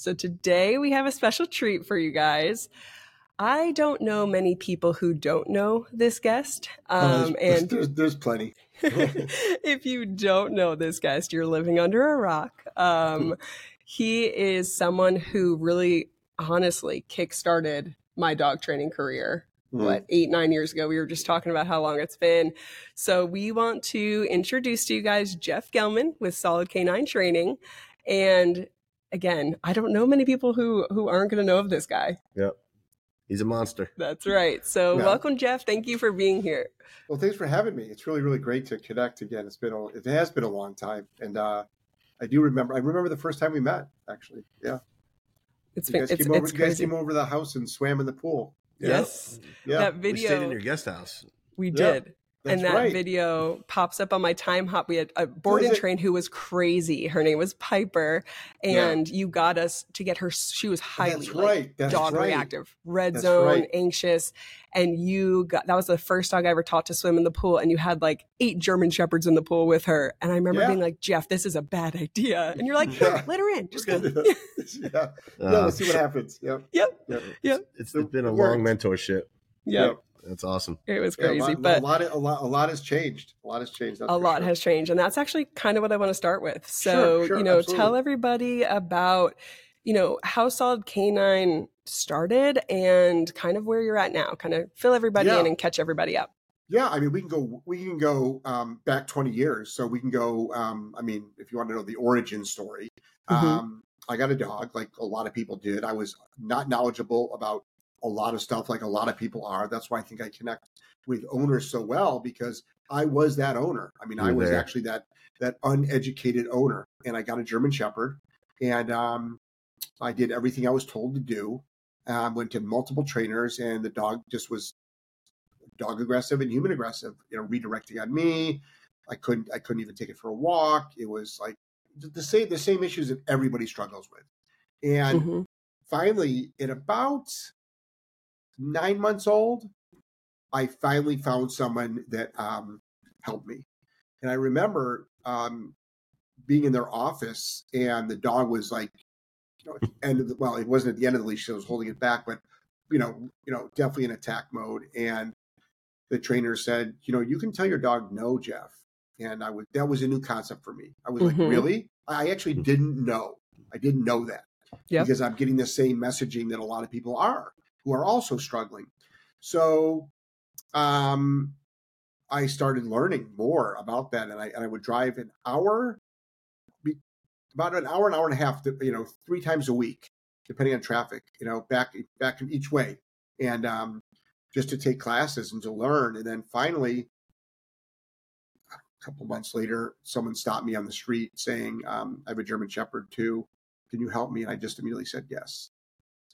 So today we have a special treat for you guys. I don't know many people who don't know this guest. There's plenty. If you don't know this guest, you're living under a rock. He is someone who really honestly kickstarted my dog training career. Mm-hmm. What, 8-9 years ago? We were just talking about how long it's been. So we want to introduce to you guys Jeff Gellman with Solid K9 Training. And again, I don't know many people who aren't going to know of this guy. Yep. He's a monster. That's right. So welcome, Jeff. Thank you for being here. Well, thanks for having me. It's really, really great to connect again. It has been a long time. And I remember the first time we met, actually. Yeah. You guys came over to the house and swam in the pool. Yeah. Yes. Yeah. That video. We stayed in your guest house. We did. Yeah. And that video pops up on my time hop. We had a board and train who was crazy. Her name was Piper. And you got us to get her. She was highly reactive, red zone, anxious. And that was the first dog I ever taught to swim in the pool. And you had like 8 German Shepherds in the pool with her. And I remember being like, Jeff, this is a bad idea. And you're like, let her in. Just go. Let's see what happens. Yep. It's been a long mentorship. Yep. That's awesome. It was crazy, but a lot has changed. And that's actually kind of what I want to start with. So, absolutely. Tell everybody about, how Solid K9 started and kind of where you're at now. Kind of fill everybody in and catch everybody up. Yeah, I mean, we can go back 20 years. So we can go. If you want to know the origin story, I got a dog like a lot of people did. I was not knowledgeable about a lot of stuff like a lot of people are. That's why I think I connect with owners so well, because I was that owner. I mean, I was actually that uneducated owner, and I got a German Shepherd, and I did everything I was told to do. Went to multiple trainers, and the dog just was dog aggressive and human aggressive, redirecting on me. I couldn't even take it for a walk. It was like the same issues that everybody struggles with. And finally, in about 9 months old, I finally found someone that helped me. And I remember being in their office, and the dog was like, it wasn't at the end of the leash, so I was holding it back, but definitely in attack mode. And the trainer said, you can tell your dog no, Jeff. And that was a new concept for me. I was like, really? I actually didn't know. I didn't know that because I'm getting the same messaging that a lot of people are, who are also struggling. So I started learning more about that, and I would drive an hour and a half, 3 times a week, depending on traffic, back in each way, and just to take classes and to learn. And then finally, a couple months later, someone stopped me on the street saying, I have a German Shepherd too. Can you help me? And I just immediately said yes.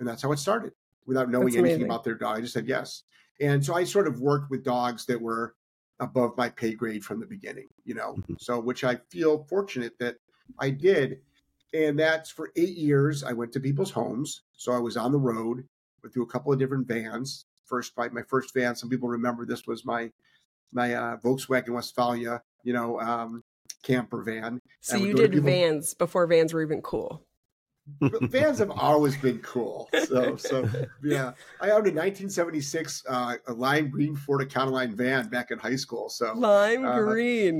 And that's how it started. Without knowing anything about their dog, I just said yes. And so I sort of worked with dogs that were above my pay grade from the beginning, so which I feel fortunate that I did. And that's for 8 years, I went to people's homes. So I was on the road, went through a couple of different vans. My first van, some people remember this was my Volkswagen Westphalia, camper van. So you did vans before vans were even cool. But vans have always been cool. So yeah, I owned a 1976 lime green Ford Econoline van back in high school. So lime green.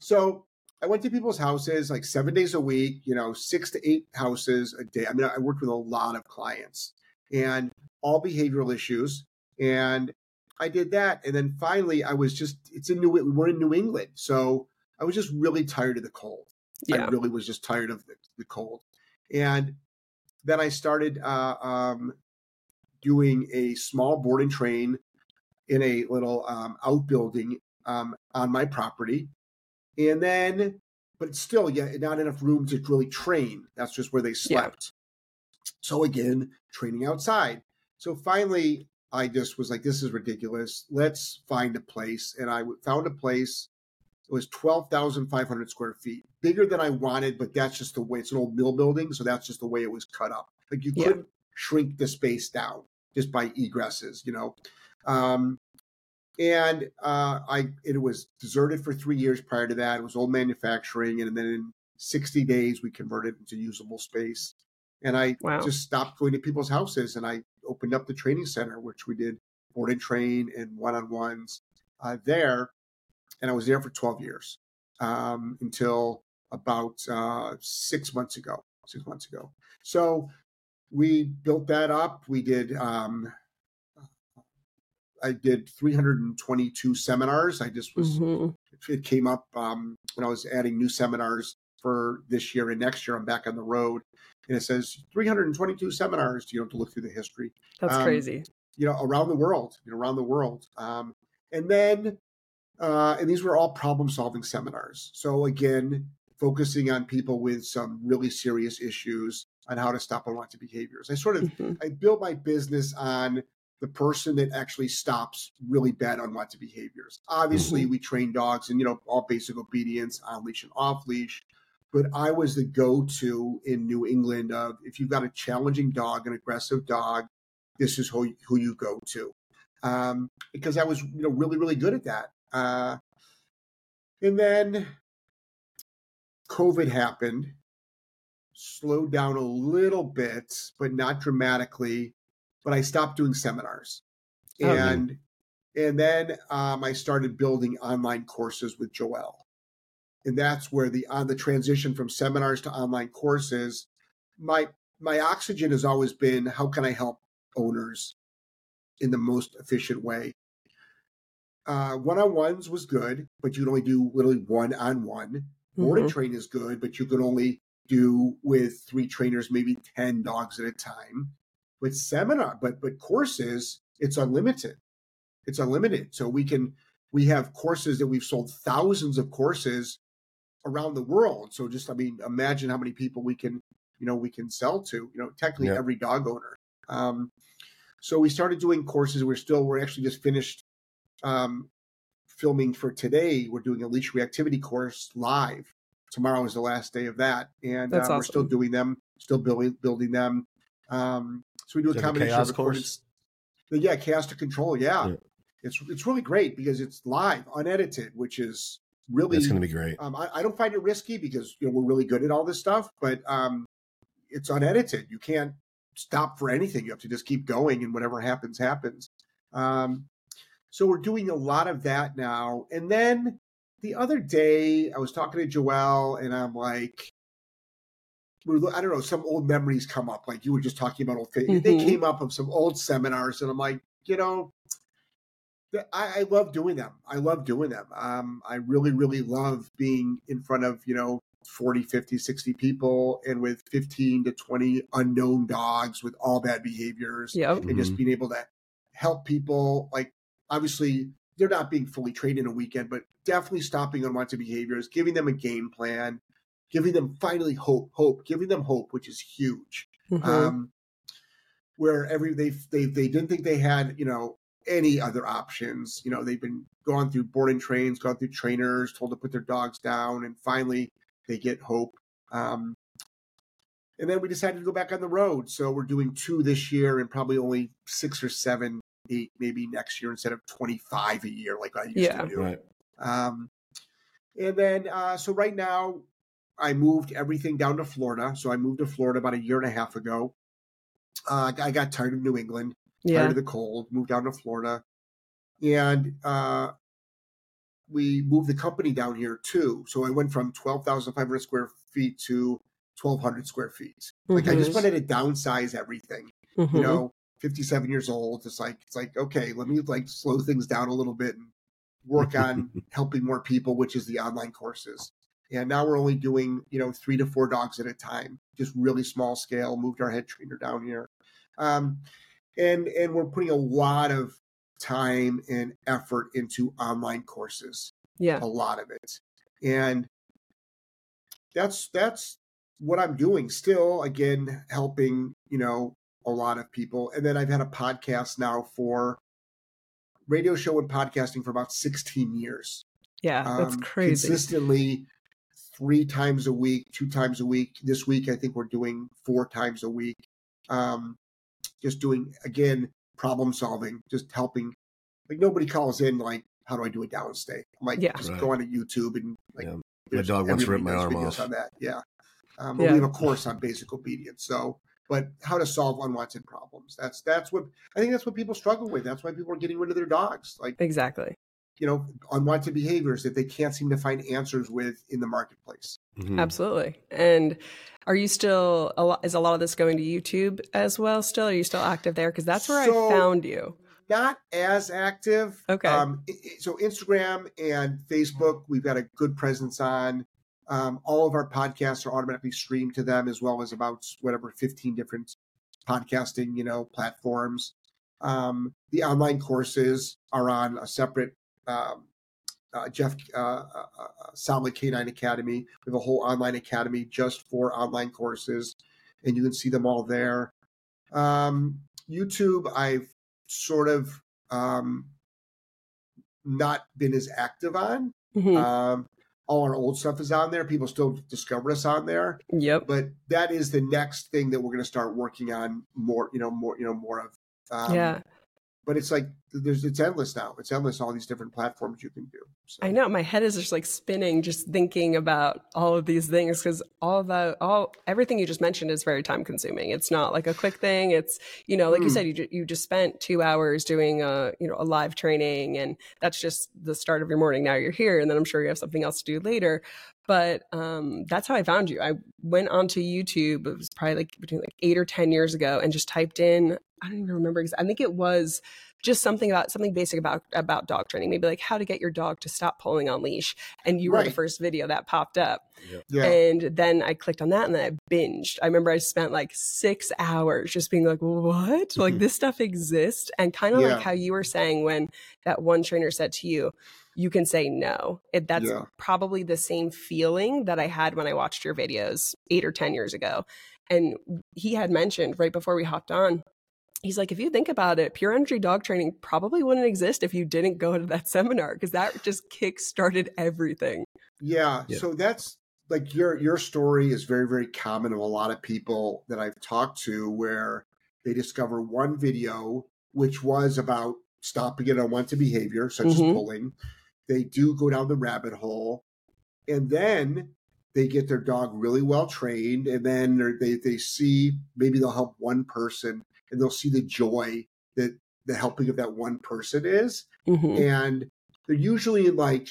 So I went to people's houses like 7 days a week, 6 to 8 houses a day. I mean, I worked with a lot of clients and all behavioral issues, and I did that. And then finally, we're in New England, so I was just really tired of the cold. Yeah. I really was just tired of the cold. And then I started doing a small board and train in a little outbuilding on my property. And then, but still, not enough room to really train. That's just where they slept. Yeah. So again, training outside. So finally, I just was like, this is ridiculous. Let's find a place. And I found a place. It was 12,500 square feet, bigger than I wanted, but that's just the way. It's an old mill building, so that's just the way it was cut up. Like you couldn't shrink the space down just by egresses. And it was deserted for 3 years prior to that. It was old manufacturing. And then in 60 days, we converted into usable space. And I just stopped going to people's houses. And I opened up the training center, which we did board and train and one-on-ones there. And I was there for 12 years until about 6 months ago. So we built that up. We did... I did 322 seminars. I just was, it came up when I was adding new seminars for this year and next year. I'm back on the road and it says 322 seminars, to look through the history. That's crazy. Around the world. And then, and these were all problem solving seminars. So again, focusing on people with some really serious issues on how to stop unwanted behaviors. I sort of, I built my business on the person that actually stops really bad unwanted behaviors. Obviously, we train dogs and, all basic obedience, on-leash and off-leash. But I was the go-to in New England of, if you've got a challenging dog, an aggressive dog, this is who you go to. Because I was, really, really good at that. And then COVID happened, slowed down a little bit, but not dramatically. But I stopped doing seminars, and then I started building online courses with Joelle, and that's where the transition from seminars to online courses. My oxygen has always been how can I help owners in the most efficient way. One-on-ones was good, but you can only do literally one-on-one. Board and train is good, but you can only do with 3 trainers, maybe 10 dogs at a time. With seminar, but courses, it's unlimited. So we have courses that we've sold thousands of courses around the world. So imagine how many people we can sell to, technically every dog owner. So we started doing courses. We're actually just finished filming for today. We're doing a leash reactivity course live. Tomorrow is the last day of that. And That's awesome. We're still doing them, still building them. So we do a combination of course. Chaos to Control. Yeah. It's really great because it's live, unedited, which is really, it's going to be great. I don't find it risky because we're really good at all this stuff, but it's unedited. You can't stop for anything. You have to just keep going, and whatever happens, happens. So we're doing a lot of that now. And then the other day, I was talking to Joelle, and I'm like, I don't know, some old memories come up. Like you were just talking about old things. They came up of some old seminars. And I'm like, I love doing them. I really, really love being in front of, 40, 50, 60 people and with 15 to 20 unknown dogs with all bad behaviors and just being able to help people. Like, obviously, they're not being fully trained in a weekend, but definitely stopping unwanted behaviors, giving them a game plan. Giving them finally hope, which is huge. Where they didn't think they had, any other options. They've been gone through board and trains, gone through trainers, told to put their dogs down, and finally they get hope. And then we decided to go back on the road. So we're doing 2 this year and probably only 6 or 7, 8 maybe next year instead of 25 a year like I used to do. Right. And then so right now, I moved everything down to Florida. So I moved to Florida about 1.5 years ago. I got tired of New England, tired of the cold, moved down to Florida. And we moved the company down here too. So I went from 12,500 square feet to 1,200 square feet. Like I just wanted to downsize everything, 57 years old. It's like, okay, let me slow things down a little bit and work on helping more people, which is the online courses. And now we're only doing, 3 to 4 dogs at a time, just really small scale, moved our head trainer down here. And we're putting a lot of time and effort into online courses. Yeah. A lot of it. And that's what I'm doing still, again, helping, a lot of people. And then I've had a podcast now for radio show and podcasting for about 16 years. Yeah. That's crazy. Consistently. 3 times a week, 2 times a week. This week, I think we're doing 4 times a week. Just doing, again, problem solving, just helping Like nobody calls in like, how do I do a downstay? I'm like, just go on to YouTube and like, my dog wants to rip my arm off on that. Yeah. We have a course on basic obedience. So, but how to solve unwanted problems. That's what, I think that's what people struggle with. That's why people are getting rid of their dogs. Like exactly. You know, unwanted behaviors that they can't seem to find answers with in the marketplace. Mm-hmm. Absolutely. And are you still, is a lot of this going to YouTube as well still? Are you still active there? Because that's where I found you. Not as active. Okay. So Instagram and Facebook, we've got a good presence on. All of our podcasts are automatically streamed to them, as well as about whatever 15 different podcasting, platforms. The online courses are on a separate Solid K9 Academy. We have a whole online academy just for online courses, and you can see them all there. YouTube, I've sort of not been as active on. Mm-hmm. All our old stuff is on there. People still discover us on there. Yep. But that is the next thing that we're going to start working on more of. But it's like it's endless now. It's endless, all these different platforms you can do. So. I know. My head is just like spinning, just thinking about all of these things, because everything you just mentioned is very time consuming. It's not like a quick thing. It's, you said, you just spent 2 hours doing a live training, and that's just the start of your morning. Now you're here, and then I'm sure you have something else to do later. But that's how I found you. I went onto YouTube. It was probably between 8 or 10 years ago, and just typed in. I don't even remember. I think it was just something basic about dog training, maybe like how to get your dog to stop pulling on leash. And you were the first video that popped up. Yeah. Yeah. And then I clicked on that, and then I binged. I remember I spent like 6 hours just being like, what? Like this stuff exists. And kind of like how you were saying when that one trainer said to you, you can say no. That's probably the same feeling that I had when I watched your videos 8 or 10 years ago. And he had mentioned right before we hopped on, he's like, if you think about it, Pure Energy Dog Training probably wouldn't exist if you didn't go to that seminar, because that just kick-started everything. Yeah. So that's like your story is very, very common of a lot of people that I've talked to, where they discover one video, which was about stopping an unwanted behavior, such as pulling. They do go down the rabbit hole, and then they get their dog really well trained, and then they see, maybe they'll help one person, and they'll see the joy that the helping of that one person is. Mm-hmm. And they're usually in like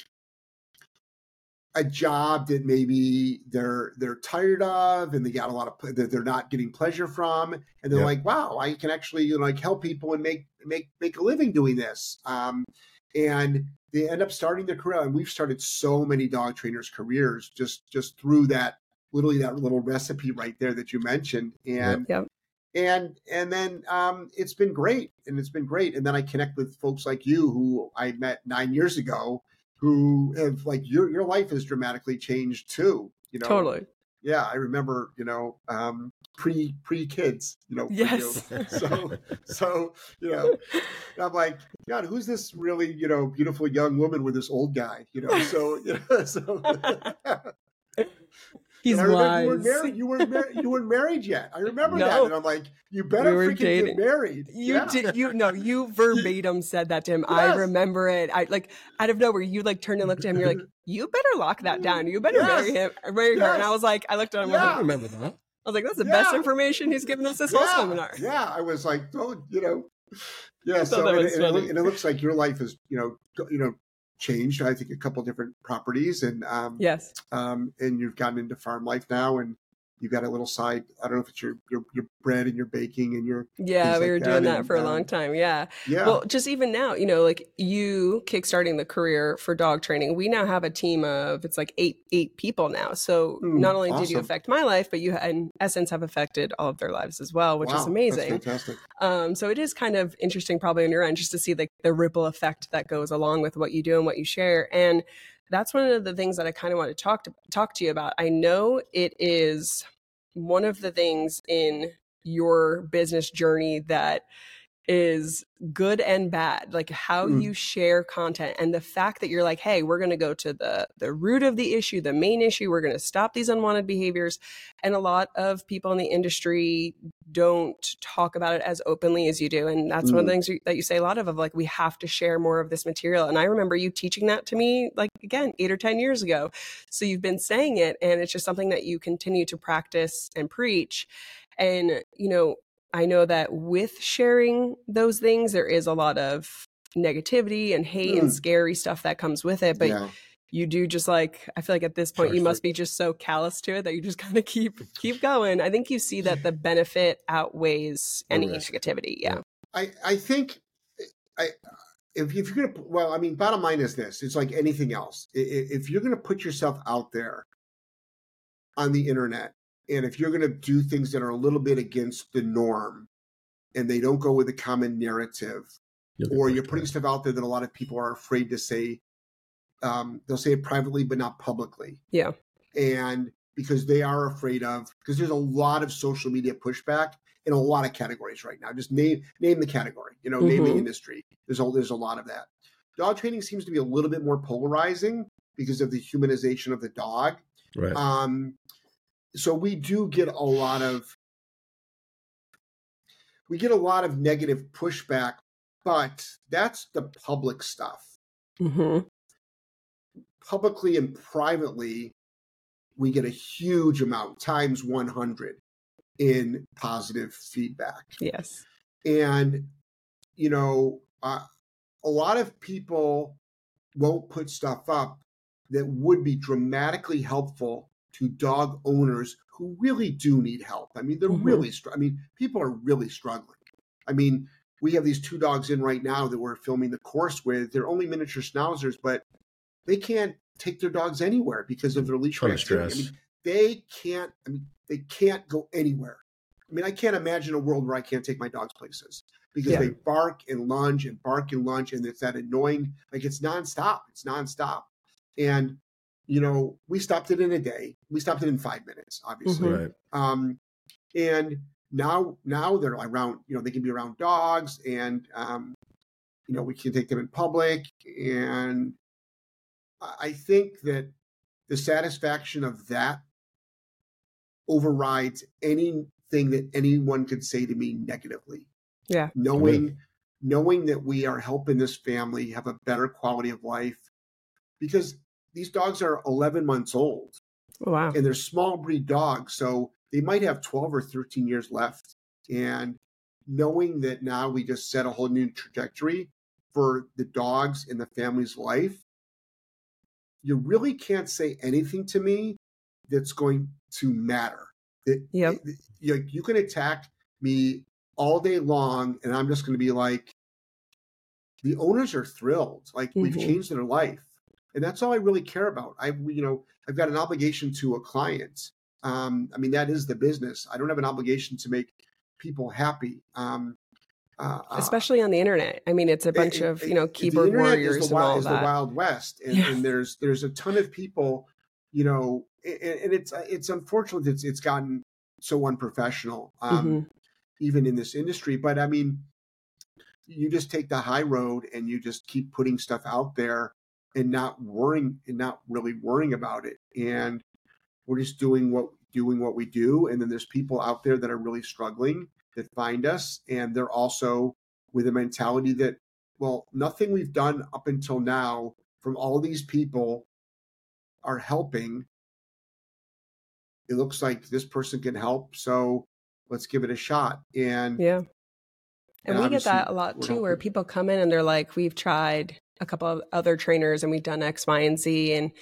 a job that maybe they're tired of, and they got a lot of that they're not getting pleasure from, and they're like, wow, I can actually like help people and make a living doing this. And they end up starting their career. And we've started so many dog trainers' careers just through that, literally that little recipe right there that you mentioned. And then it's been great. And then I connect with folks like you, who I met 9 years ago, who have like your life has dramatically changed too. Totally. Yeah, I remember, pre kids, yes. So I'm like, God, who's this really beautiful young woman with this old guy? So. He's wise. You weren't married yet. I remember that, and I'm like, you better freaking get married. You verbatim said that to him. Yes. I remember it. I like out of nowhere, you like turned and looked at him. You're like, you better lock that down. You better marry her. And I was like, I looked at him. Yeah. I remember that. I was like, that's the best information he's given us this whole seminar. Yeah, I was like, yeah. So and it looks like your life is changed, I think, a couple different properties, and and you've gotten into farm life now, and you've got a little side. I don't know if it's your bread and your baking and your we were doing that for a long time. Yeah. Well, just even now, like you kickstarting the career for dog training, we now have a team of it's like eight people now. So not only did you affect my life, but you in essence have affected all of their lives as well, which is amazing. That's fantastic. So it is kind of interesting, probably on your end, just to see like the ripple effect that goes along with what you do and what you share. And that's one of the things that I kind of want to talk to you about. I know it is one of the things in your business journey that is good and bad, like how you share content, and the fact that you're like, hey, we're going to go to the root of the issue, the main issue. We're going to stop these unwanted behaviors. And a lot of people in the industry don't talk about it as openly as you do. And that's one of the things that you say a lot of like, we have to share more of this material. And I remember you teaching that to me, like, again, 8 or 10 years ago. So you've been saying it, and it's just something that you continue to practice and preach. And, you know, I know that with sharing those things, there is a lot of negativity and hate and scary stuff that comes with it. But you do just like, I feel like at this point, you must be just so callous to it that you just kind of keep going. I think you see that the benefit outweighs any negativity. Yeah. I think bottom line is this, it's like anything else. If you're going to put yourself out there on the internet, and if you're going to do things that are a little bit against the norm and they don't go with the common narrative, or you're putting stuff out there that a lot of people are afraid to say, they'll say it privately, but not publicly. Yeah. And because they are afraid of, because there's a lot of social media pushback in a lot of categories right now. Just name the category, name the industry. There's a lot of that. Dog training seems to be a little bit more polarizing because of the humanization of the dog. Right. So we do get a lot of negative pushback, but that's the public stuff. Mm-hmm. Publicly and privately, we get a huge amount, times 100, in positive feedback. Yes. And, a lot of people won't put stuff up that would be dramatically helpful to dog owners who really do need help. I mean, they're people are really struggling. I mean, we have these 2 dogs in right now that we're filming the course with. They're only miniature schnauzers, but they can't take their dogs anywhere because of their leash reactivity. I mean, they can't go anywhere. I mean, I can't imagine a world where I can't take my dogs places because they bark and lunge, and it's that annoying, like it's nonstop. And we stopped it in a day. We stopped it in 5 minutes, obviously. Mm-hmm. Right. And now they're around, they can be around dogs, and, we can take them in public. And I think that the satisfaction of that overrides anything that anyone could say to me negatively. Yeah. Knowing that we are helping this family have a better quality of life, because these dogs are 11 months old. Oh, wow. And they're small breed dogs. So they might have 12 or 13 years left. And knowing that now we just set a whole new trajectory for the dogs and the family's life, you really can't say anything to me that's going to matter. You can attack me all day long, and I'm just going to be like, the owners are thrilled. Like, we've changed their life. And that's all I really care about. I've got an obligation to a client. That is the business. I don't have an obligation to make people happy. Especially on the internet. I mean, it's a bunch of, keyboard warriors and all that. The internet is the Wild West. And there's a ton of people, and it's unfortunate it's gotten so unprofessional, even in this industry. But I mean, you just take the high road and you just keep putting stuff out there, and not really worrying about it. And we're just doing what we do. And then there's people out there that are really struggling that find us. And they're also with a mentality that, well, nothing we've done up until now from all these people are helping. It looks like this person can help, so let's give it a shot. And yeah. And we get that a lot too, where people come in and they're like, we've tried a couple of other trainers and we've done X, Y, and Z. And,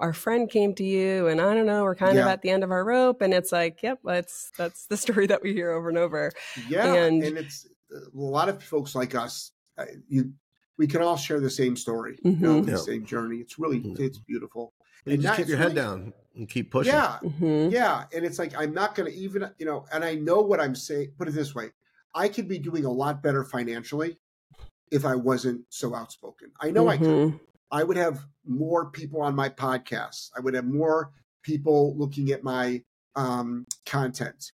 our friend came to you, and I don't know, we're kind of at the end of our rope. And it's like, yep, that's the story that we hear over and over. Yeah. And it's a lot of folks like us, we can all share the same story, the same journey. It's really, it's beautiful. And just keep your head down and keep pushing. Yeah. Mm-hmm. Yeah. And it's like, I'm not going to even, and I know what I'm saying, put it this way. I could be doing a lot better financially if I wasn't so outspoken. I know I could. I would have more people on my podcasts. I would have more people looking at my content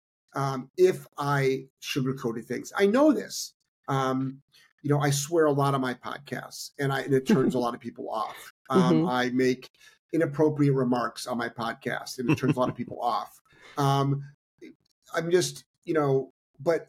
if I sugarcoated things. I know this. You know, I swear a lot on my podcasts, and it turns a lot of people off. I make inappropriate remarks on my podcast, and it turns a lot of people off. I'm just, you know, but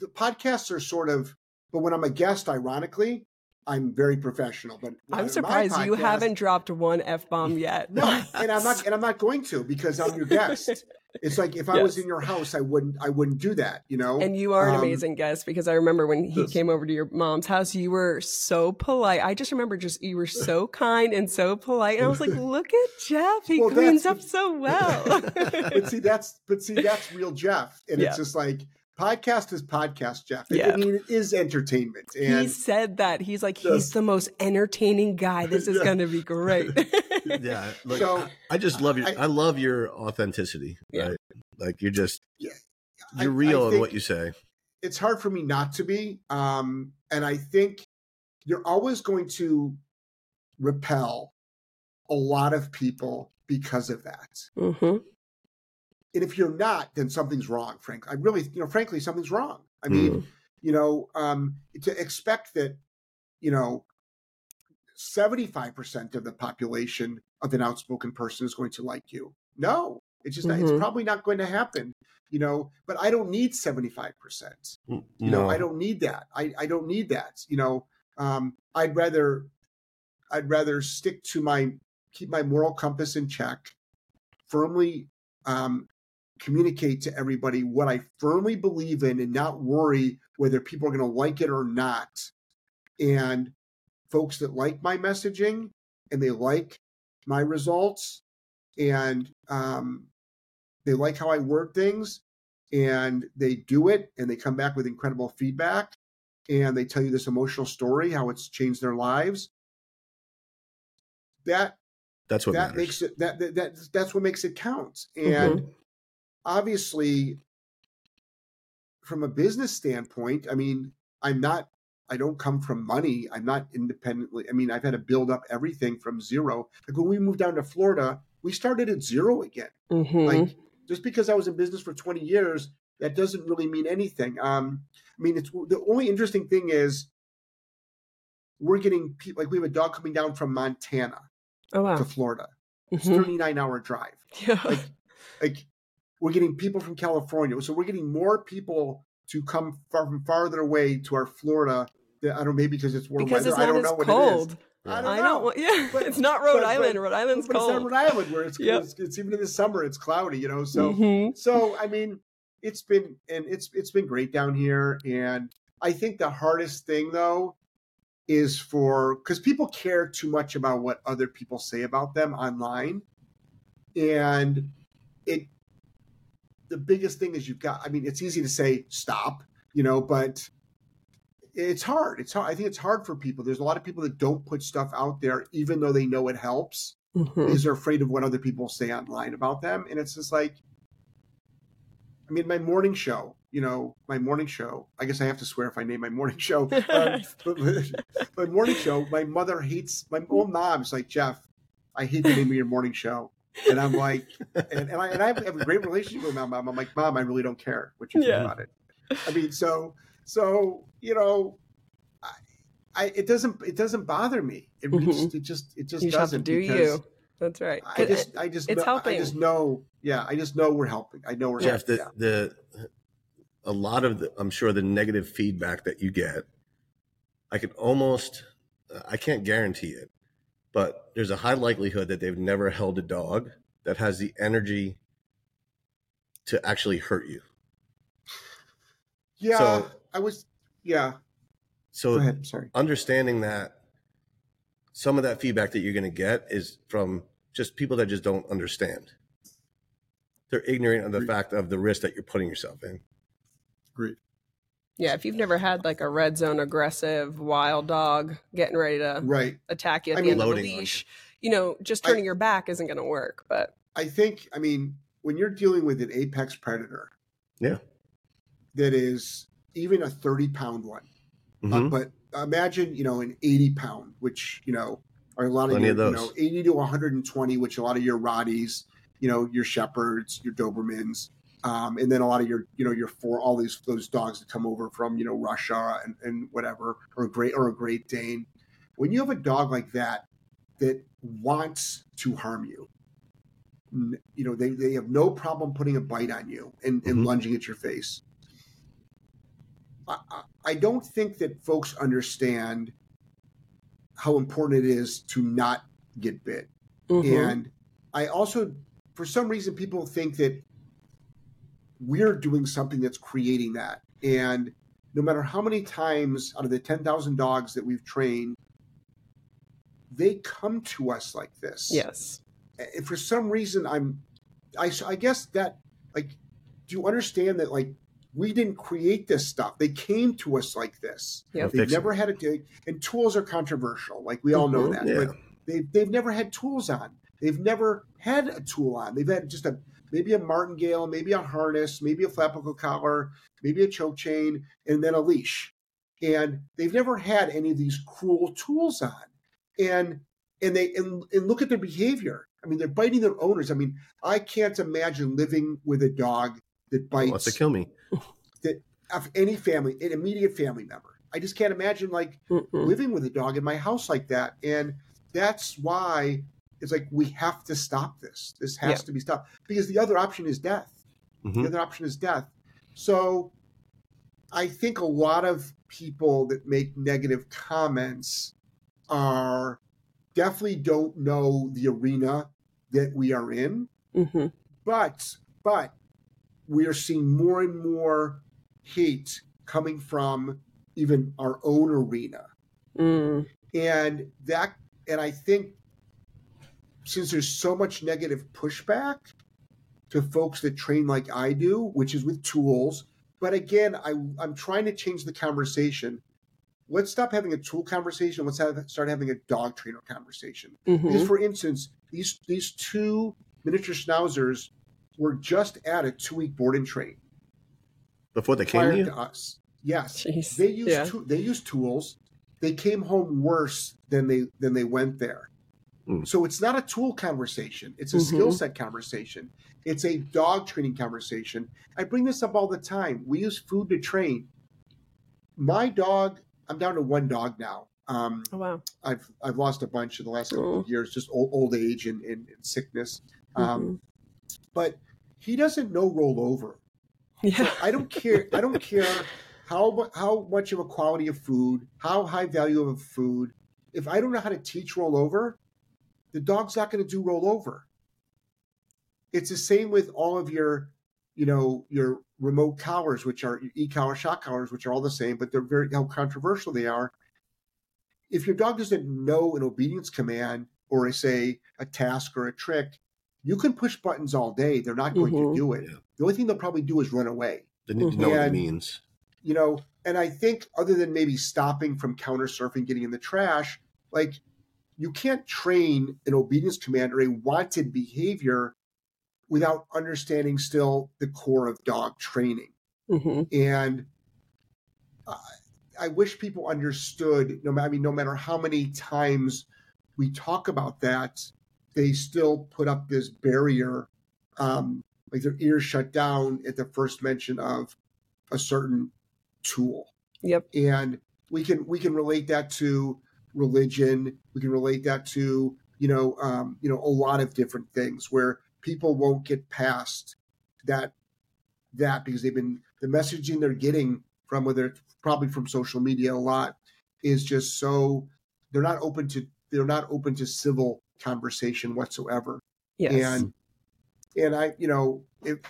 the podcasts are sort of, but when I'm a guest, ironically, I'm very professional. But I'm surprised you haven't dropped one F-bomb yet. No, and I'm not going to, because I'm your guest. It's like, if I was in your house, I wouldn't do that, you know? And you are an amazing guest, because I remember when he came over to your mom's house, you were so polite. I just remember you were so kind and so polite. And I was like, look at Jeff. He cleans up so well. but see, that's real Jeff. And it's just like, podcast is podcast, Jeff. I mean, it is entertainment. And he said that. He's like, he's the most entertaining guy. This is going to be great. Yeah. Look, so, I just love your authenticity. Yeah. Right? Like, you're just, you're real in what you say. It's hard for me not to be. And I think you're always going to repel a lot of people because of that. Mm-hmm. And if you're not, then something's wrong, Frank. I really, you know, frankly, something's wrong. I mean, you know, to expect that, you know, 75% of the population of an outspoken person is going to like you. No, it's just, it's probably not going to happen, you know, but I don't need 75%. No. You know, I don't need that. I don't need that. You know, I'd rather stick to keep my moral compass in check, firmly, communicate to everybody what I firmly believe in, and not worry whether people are going to like it or not. And folks that like my messaging and they like my results and they like how I word things, and they do it, and they come back with incredible feedback, and they tell you this emotional story, how it's changed their lives. That's what makes it count. And obviously, from a business standpoint, I mean, I don't come from money. I'm not independently. I mean, I've had to build up everything from zero. Like, when we moved down to Florida, we started at zero again. Like, just because I was in business for 20 years, that doesn't really mean anything. I mean, it's the only interesting thing is we're getting people, like, we have a dog coming down from Montana to Florida. It's a 39-hour drive. Yeah. Like we're getting people from California. So we're getting more people to come from farther away to our Florida. I don't know, maybe because it's warm weather. I don't know what it is. But it's not Rhode Island. Rhode Island's cold. But it's not Rhode Island where it's cold. It's even in the summer, it's cloudy, you know? So, so I mean, it's been great down here. And I think the hardest thing though is because people care too much about what other people say about them online. And the biggest thing is it's easy to say, stop, you know, but it's hard. I think it's hard for people. There's a lot of people that don't put stuff out there, even though they know it helps, because they're afraid of what other people say online about them. And it's just like, I mean, my morning show, I guess I have to swear if I name my morning show, my morning show, my old mom's like, Jeff, I hate the name of your morning show. And I'm like, and I have a great relationship with my mom. I'm like, Mom, I really don't care what you think about it. I mean, so, you know, it doesn't bother me. It just doesn't do you. That's right. Helping. I just know we're helping. I know we're helping. Jeff, a lot of I'm sure the negative feedback that you get, I can't guarantee it, but there's a high likelihood that they've never held a dog that has the energy to actually hurt you. Yeah, so, So go ahead, sorry. Understanding that some of that feedback that you're going to get is from just people that just don't understand. They're ignorant of the fact of the risk that you're putting yourself in. Great. Yeah, if you've never had like a red zone aggressive wild dog getting ready to attack you at the end of the leash, you know, just turning your back isn't going to work. But I think, I mean, when you're dealing with an apex predator, that is even a 30-pound one, but imagine, you know, an 80-pound, which, you know, are a lot of your, you know, 80 to 120, which a lot of your Rotties, you know, your Shepherds, your Dobermans, And then a lot of your, you know, your four, all these, those dogs that come over from, you know, Russia and whatever, or a Great Dane. When you have a dog like that, that wants to harm you, you know, they have no problem putting a bite on you and mm-hmm. lunging at your face. I don't think that folks understand how important it is to not get bit. Mm-hmm. And I also, for some reason, people think that we're doing something that's creating that. And no matter how many times out of the 10,000 dogs that we've trained, they come to us like this. Yes. And for some reason, I guess that, like, do you understand that, like, we didn't create this stuff. They came to us like this. Yep. They've never had a, and tools are controversial. Like, we all know that. Yeah. But they've never had tools on. They've never had a tool on. They've had just maybe a martingale, maybe a harness, maybe a flappable collar, maybe a choke chain, and then a leash. And they've never had any of these cruel tools on. And look at their behavior. I mean, they're biting their owners. I mean, I can't imagine living with a dog that bites. Wants to kill me. That of any family, an immediate family member. I just can't imagine, like, living with a dog in my house like that. And that's why it's like, we have to stop this. This has to be stopped, because the other option is death. Mm-hmm. The other option is death. So I think a lot of people that make negative comments are definitely don't know the arena that we are in. Mm-hmm. But we are seeing more and more hate coming from even our own arena. Mm. And I think since there's so much negative pushback to folks that train like I do, which is with tools, but again, I'm trying to change the conversation. Let's stop having a tool conversation. Let's start having a dog trainer conversation. Mm-hmm. Because, for instance, these two miniature schnauzers were just at a 2-week board and train before they came here to us. Yes, jeez. They used tools. They came home worse than they went there. Mm. So it's not a tool conversation. It's a skill set conversation. It's a dog training conversation. I bring this up all the time. We use food to train. My dog. I'm down to one dog now. Oh, wow. I've lost a bunch in the last couple of years, just old age and sickness. But he doesn't know rollover. Yeah. So I don't care. I don't care how much of a quality of food, how high value of food. If I don't know how to teach rollover, the dog's not going to do rollover. It's the same with all of your, you know, your remote collars, which are e-collar, shock collars, which are all the same, but they're very, how controversial they are. If your dog doesn't know an obedience command or a task or a trick, you can push buttons all day. They're not going to do it. Yeah. The only thing they'll probably do is run away. They need to know what it means. You know, and I think other than maybe stopping from counter surfing, getting in the trash, like, you can't train an obedience command or a wanted behavior without understanding still the core of dog training. And I wish people understood, no matter how many times we talk about that, they still put up this barrier, like their ears shut down at the first mention of a certain tool. Yep. And we can relate that to religion. We can relate that to, a lot of different things where people won't get past that because the messaging they're getting from, whether it's probably from social media a lot, is just so they're not open to civil conversation whatsoever. Yes. And I, you know, if,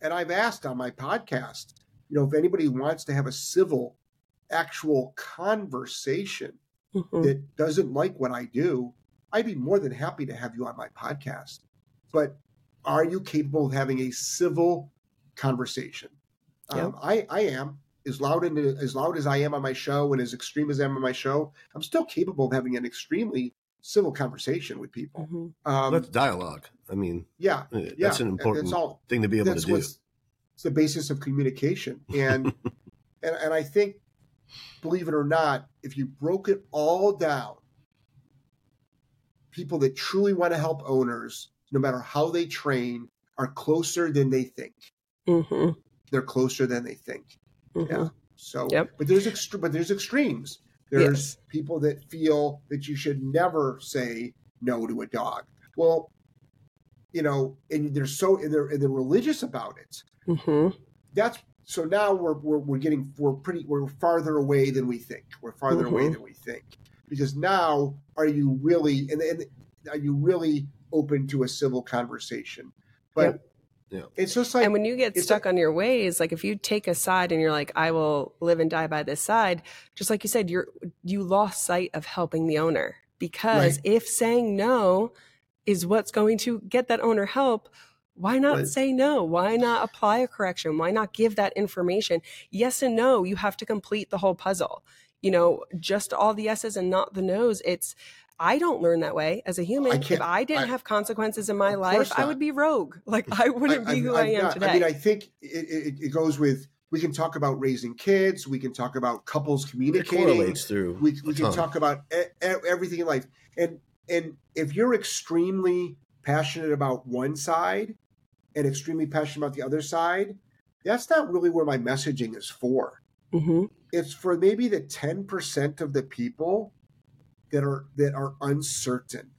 and I've asked on my podcast, you know, if anybody wants to have a civil, actual conversation that doesn't like what I do, I'd be more than happy to have you on my podcast. But are you capable of having a civil conversation? Yep. I am as loud as I am on my show and as extreme as I am on my show. I'm still capable of having an extremely civil conversation with people. That's dialogue. I mean, that's an important thing to be able to do. It's the basis of communication. And, and I think, believe it or not, if you broke it all down, people that truly want to help owners, no matter how they train, are closer than they think. Mm-hmm. They're closer than they think. Mm-hmm. Yeah. So, yep. but there's extremes. There's yes. people that feel that you should never say no to a dog. Well, you know, and they're religious about it. Mm-hmm. That's so now we're farther away than we think. We're farther mm-hmm. away than we think, because now are you really open to a civil conversation? But. Yep. Yeah. It's just like, and when you get stuck on your ways, like if you take a side and you're like, I will live and die by this side, just like you said, you lost sight of helping the owner, because right. if saying no is what's going to get that owner help, why not right. say no? Why not apply a correction? Why not give that information? Yes and no, you have to complete the whole puzzle. You know, just all the yeses and not the nos. I don't learn that way as a human. If I didn't have consequences in my life, I would be rogue. Like I wouldn't be who I am today. I mean, I think it goes with, we can talk about raising kids. We can talk about couples communicating. It correlates through. We can talk about everything in life. And if you're extremely passionate about one side and extremely passionate about the other side, that's not really where my messaging is for. Mm-hmm. It's for maybe the 10% of the people that are uncertain,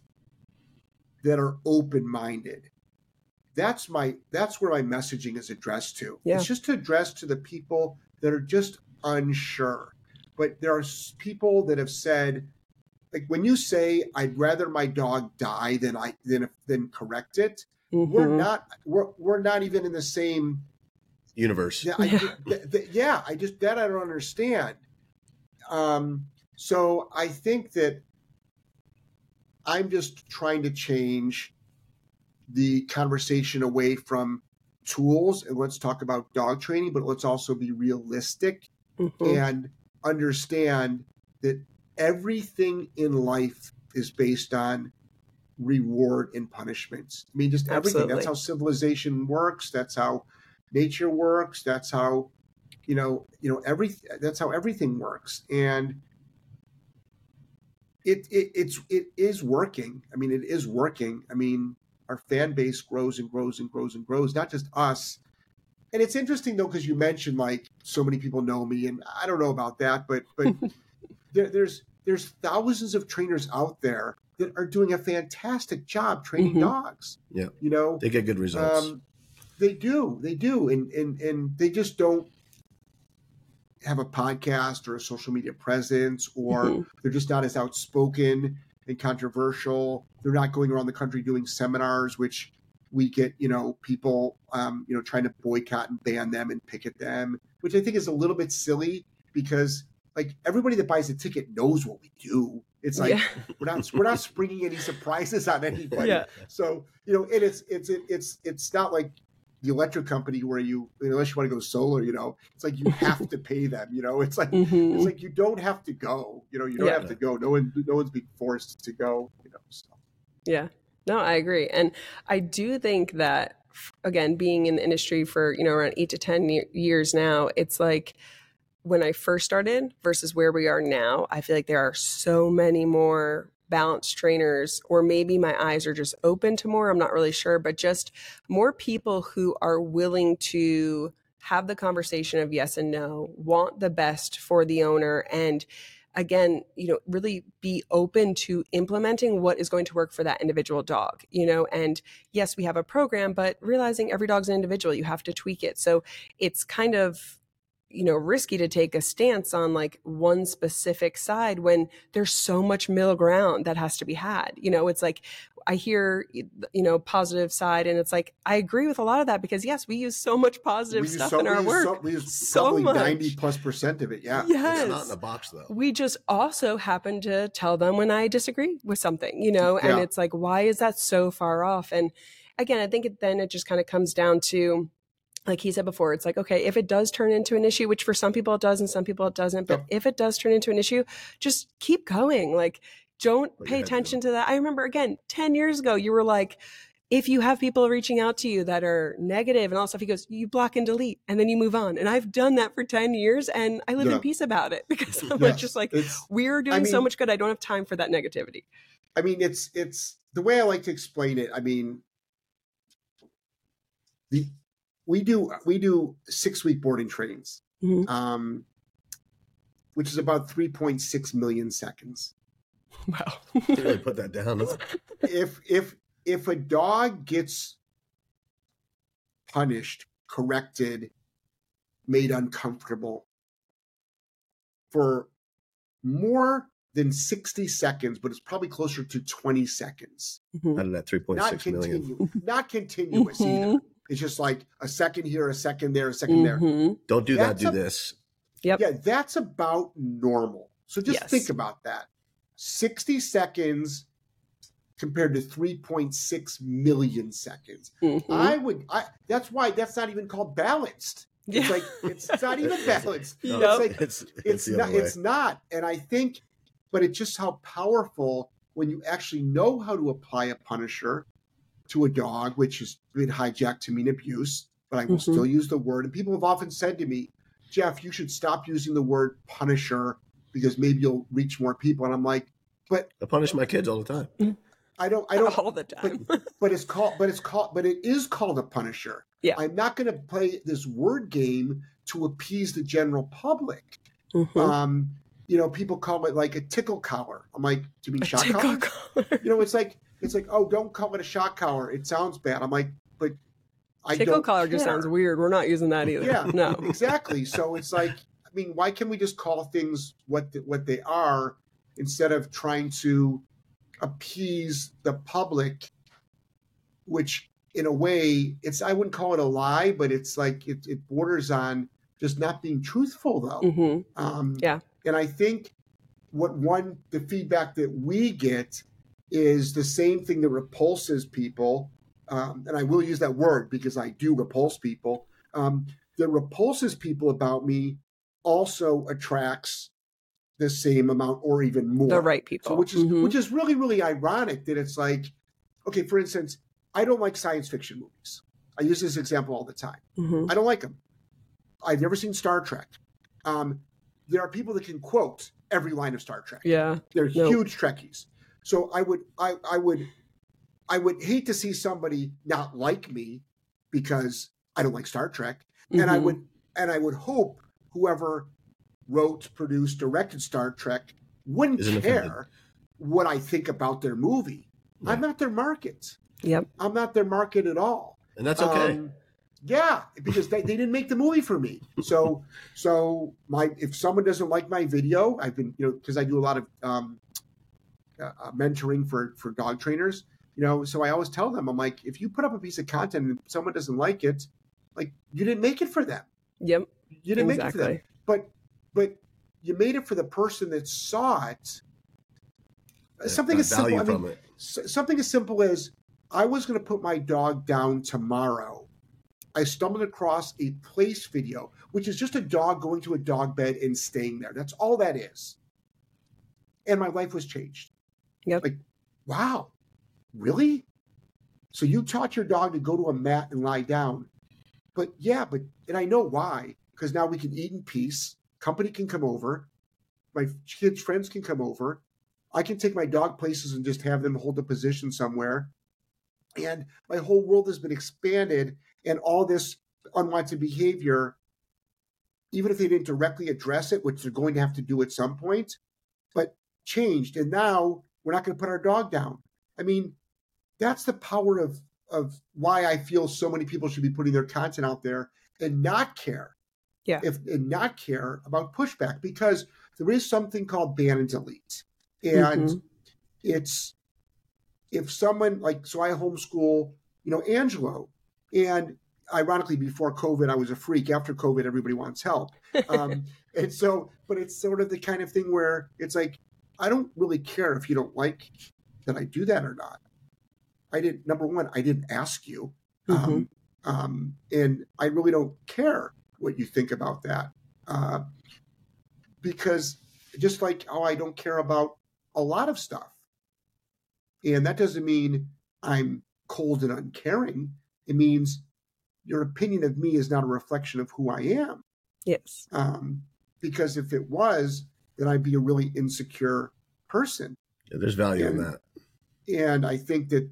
that are open-minded. That's where my messaging is addressed to. Yeah. It's just addressed to the people that are just unsure. But there are people that have said, like when you say, I'd rather my dog die than correct it, mm-hmm. we're not even in the same universe. I don't understand. So I think that I'm just trying to change the conversation away from tools, and let's talk about dog training, but let's also be realistic mm-hmm. and understand that everything in life is based on reward and punishments. I mean, just everything. Absolutely. That's how civilization works. That's how nature works. That's how, that's how everything works. And It is working. I mean, it is working. I mean, our fan base grows and grows and grows and grows, not just us. And it's interesting, though, because you mentioned, like, so many people know me, and I don't know about that, but there's thousands of trainers out there that are doing a fantastic job training mm-hmm. dogs. Yeah. You know? They get good results. They do. And they just don't have a podcast or a social media presence, or mm-hmm. they're just not as outspoken and controversial. They're not going around the country doing seminars, which we get, people, trying to boycott and ban them and picket them, which I think is a little bit silly, because like everybody that buys a ticket knows what we do. It's like, yeah. we're not springing any surprises on anybody. Yeah. So, and it's not like the electric company where unless you want to go solar, it's like you have to pay them, it's like, mm-hmm. it's like you don't have to go, you don't yeah. have to go. No one's being forced to go, so. Yeah, no, I agree. And I do think that, again, being in the industry for, around 8 to 10 years now, it's like when I first started versus where we are now, I feel like there are so many more balanced trainers, or maybe my eyes are just open to more, I'm not really sure, but just more people who are willing to have the conversation of yes and no, want the best for the owner. And again, really be open to implementing what is going to work for that individual dog, and yes, we have a program, but realizing every dog's an individual, you have to tweak it. So it's kind of, risky to take a stance on like one specific side when there's so much middle ground that has to be had. It's like I hear, positive side, and it's like I agree with a lot of that, because yes, we use so much positive stuff in our work. We use probably 90+% of it. Yeah. Yes. It's not in a box though. We just also happen to tell them when I disagree with something, and yeah. It's like, why is that so far off? And again, I think it just kind of comes down to, like he said before, it's like, okay, if it does turn into an issue, which for some people it does and some people it doesn't, but if it does turn into an issue, just keep going. Like, don't pay attention to that. I remember, again, 10 years ago, you were like, if you have people reaching out to you that are negative and all stuff, he goes, you block and delete, and then you move on. And I've done that for 10 years and I live in peace about it, because I'm just like, we're doing so much good. I don't have time for that negativity. I mean, it's the way I like to explain it. I mean, we do 6-week boarding trainings, which is about 3.6 million seconds. Wow. Can't really put that down. If a dog gets punished, corrected, made uncomfortable for more than 60 seconds, but it's probably closer to 20 seconds. Out of that 3.6 million. Not continuous either. It's just like a second here, a second there, a second there. Don't do that's that, do this. Yep. Yeah, that's about normal. So just think about that. 60 seconds compared to 3.6 million seconds. That's why that's not even called balanced. Yeah. It's like, it's not even balanced. It's not. And I think, but it's just how powerful when you actually know how to apply a punisher to a dog, which has been hijacked to mean abuse, but I will still use the word. And people have often said to me, Jeff, you should stop using the word punisher because maybe you'll reach more people. And I'm like, but I punish my kids all the time. I don't all the time. But it is called a punisher. Yeah. I'm not going to play this word game to appease the general public. People call it like a tickle collar. I'm like, do you mean shock collar? It's like, oh, don't call it a shock collar. It sounds bad. I'm like, but I don't. Tickle collar just sounds weird. We're not using that either. Yeah. No. Exactly. So it's like, I mean, why can't we just call things what they are instead of trying to appease the public, which in a way I wouldn't call it a lie, but it's like it borders on just not being truthful though. And I think the feedback that we get is the same thing that repulses people. And I will use that word because I do repulse people. That repulses people about me also attracts the same amount or even more. The right people. So, which is really, really ironic that it's like, okay, for instance, I don't like science fiction movies. I use this example all the time. I don't like them. I've never seen Star Trek. There are people that can quote every line of Star Trek. Yeah. They're huge Trekkies. So I would hate to see somebody not like me because I don't like Star Trek. And I would hope whoever wrote, produced, directed Star Trek wouldn't care what I think about their movie. Yeah. I'm not their market. Yep. I'm not their market at all. And that's okay. Because they didn't make the movie for me. So if someone doesn't like my video, I've been, because I do a lot of mentoring for dog trainers, so I always tell them, I'm like, if you put up a piece of content and someone doesn't like it, like you didn't make it for them. Yep. You didn't make it for them. But you made it for the person that saw it. Something as simple as I was going to put my dog down tomorrow. I stumbled across a place video, which is just a dog going to a dog bed and staying there. That's all that is. And my life was changed. Yep. Like, wow, really? So you taught your dog to go to a mat and lie down. But I know why, because now we can eat in peace. Company can come over. My kids' friends can come over. I can take my dog places and just have them hold a position somewhere. And my whole world has been expanded. And all this unwanted behavior, even if they didn't directly address it, which they're going to have to do at some point, but changed. And now we're not going to put our dog down. I mean, that's the power of why I feel so many people should be putting their content out there and not care. Yeah. And not care about pushback, because there is something called ban and delete. And it's if someone so I homeschool, Angelo, and ironically before COVID, I was a freak. After COVID, everybody wants help. And so, but it's sort of the kind of thing where it's like, I don't really care if you don't like that I do that or not. I didn't ask you. And I really don't care what you think about that. Because just like how I don't care about a lot of stuff. And that doesn't mean I'm cold and uncaring. It means your opinion of me is not a reflection of who I am. Yes. Because if it was, then I'd be a really insecure person. Yeah, there's value in that. And I think that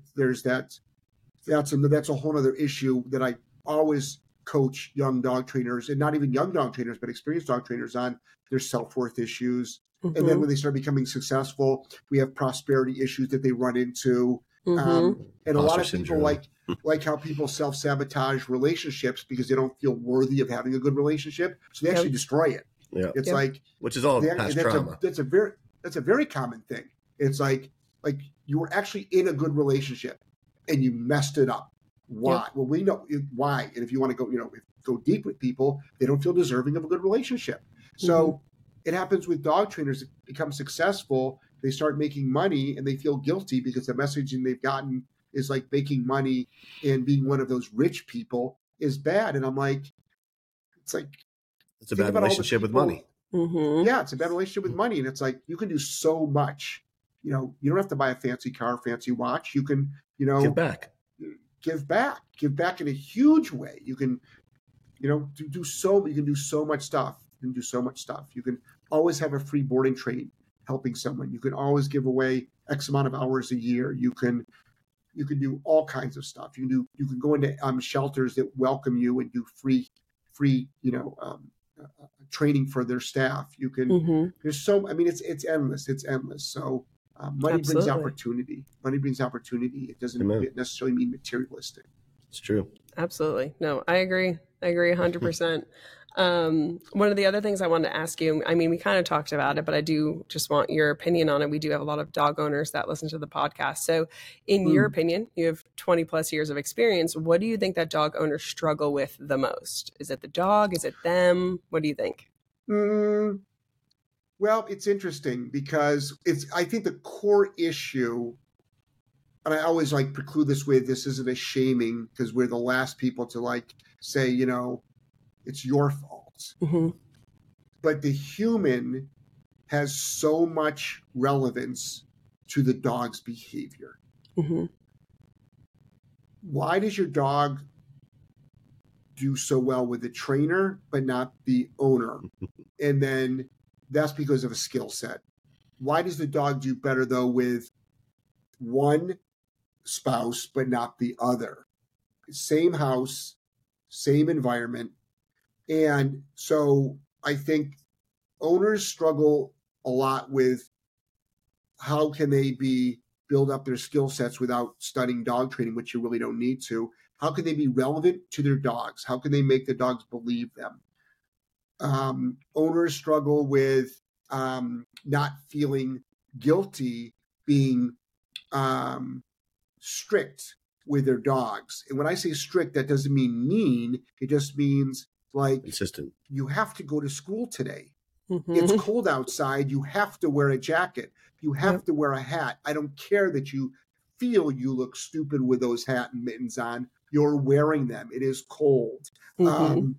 that's a whole other issue that I always coach young dog trainers, and not even young dog trainers, but experienced dog trainers, on their self-worth issues. Mm-hmm. And then when they start becoming successful, we have prosperity issues that they run into. Mm-hmm. And a lot of people like how people self-sabotage relationships because they don't feel worthy of having a good relationship. So they actually destroy it. Yeah. It's like, which is all past trauma. That's a very common thing. It's like you were actually in a good relationship and you messed it up. Why? Yep. Well, we know why. And if you want to go, go deep with people, they don't feel deserving of a good relationship. So it happens with dog trainers that become successful. They start making money and they feel guilty because the messaging they've gotten is like making money and being one of those rich people is bad. And I'm like, it's a bad relationship with money. Mm-hmm. Yeah, it's a bad relationship with money. And it's like, you can do so much. You don't have to buy a fancy car, fancy watch. You can, give back in a huge way. You can, do so much stuff. You can always have a free boarding train helping someone. You can always give away X amount of hours a year. You can do all kinds of stuff. You can go into shelters that welcome you and do free, training for their staff. You can, there's so, it's endless. So, money brings opportunity. It doesn't necessarily mean materialistic. It's true. Absolutely. No, I agree. 100%. One of the other things I wanted to ask you, we kind of talked about it, but I do just want your opinion on it. We do have a lot of dog owners that listen to the podcast. So in your opinion, you have 20 plus years of experience. What do you think that dog owners struggle with the most? Is it the dog? Is it them? What do you think? Well, it's interesting because I think the core issue, and I always preclude this with, this isn't a shaming because we're the last people to say, it's your fault. Mm-hmm. But the human has so much relevance to the dog's behavior. Mm-hmm. Why does your dog do so well with the trainer, but not the owner? And then that's because of a skill set. Why does the dog do better, though, with one spouse, but not the other? Same house, same environment. And so I think owners struggle a lot with how can they build up their skill sets without studying dog training, which you really don't need to. How can they be relevant to their dogs? How can they make the dogs believe them? Owners struggle with not feeling guilty being strict with their dogs. And when I say strict, that doesn't mean mean. It just means consistent. You have to go to school today. Mm-hmm. It's cold outside. You have to wear a jacket. You have to wear a hat. I don't care that you feel you look stupid with those hat and mittens on. You're wearing them. It is cold. Mm-hmm.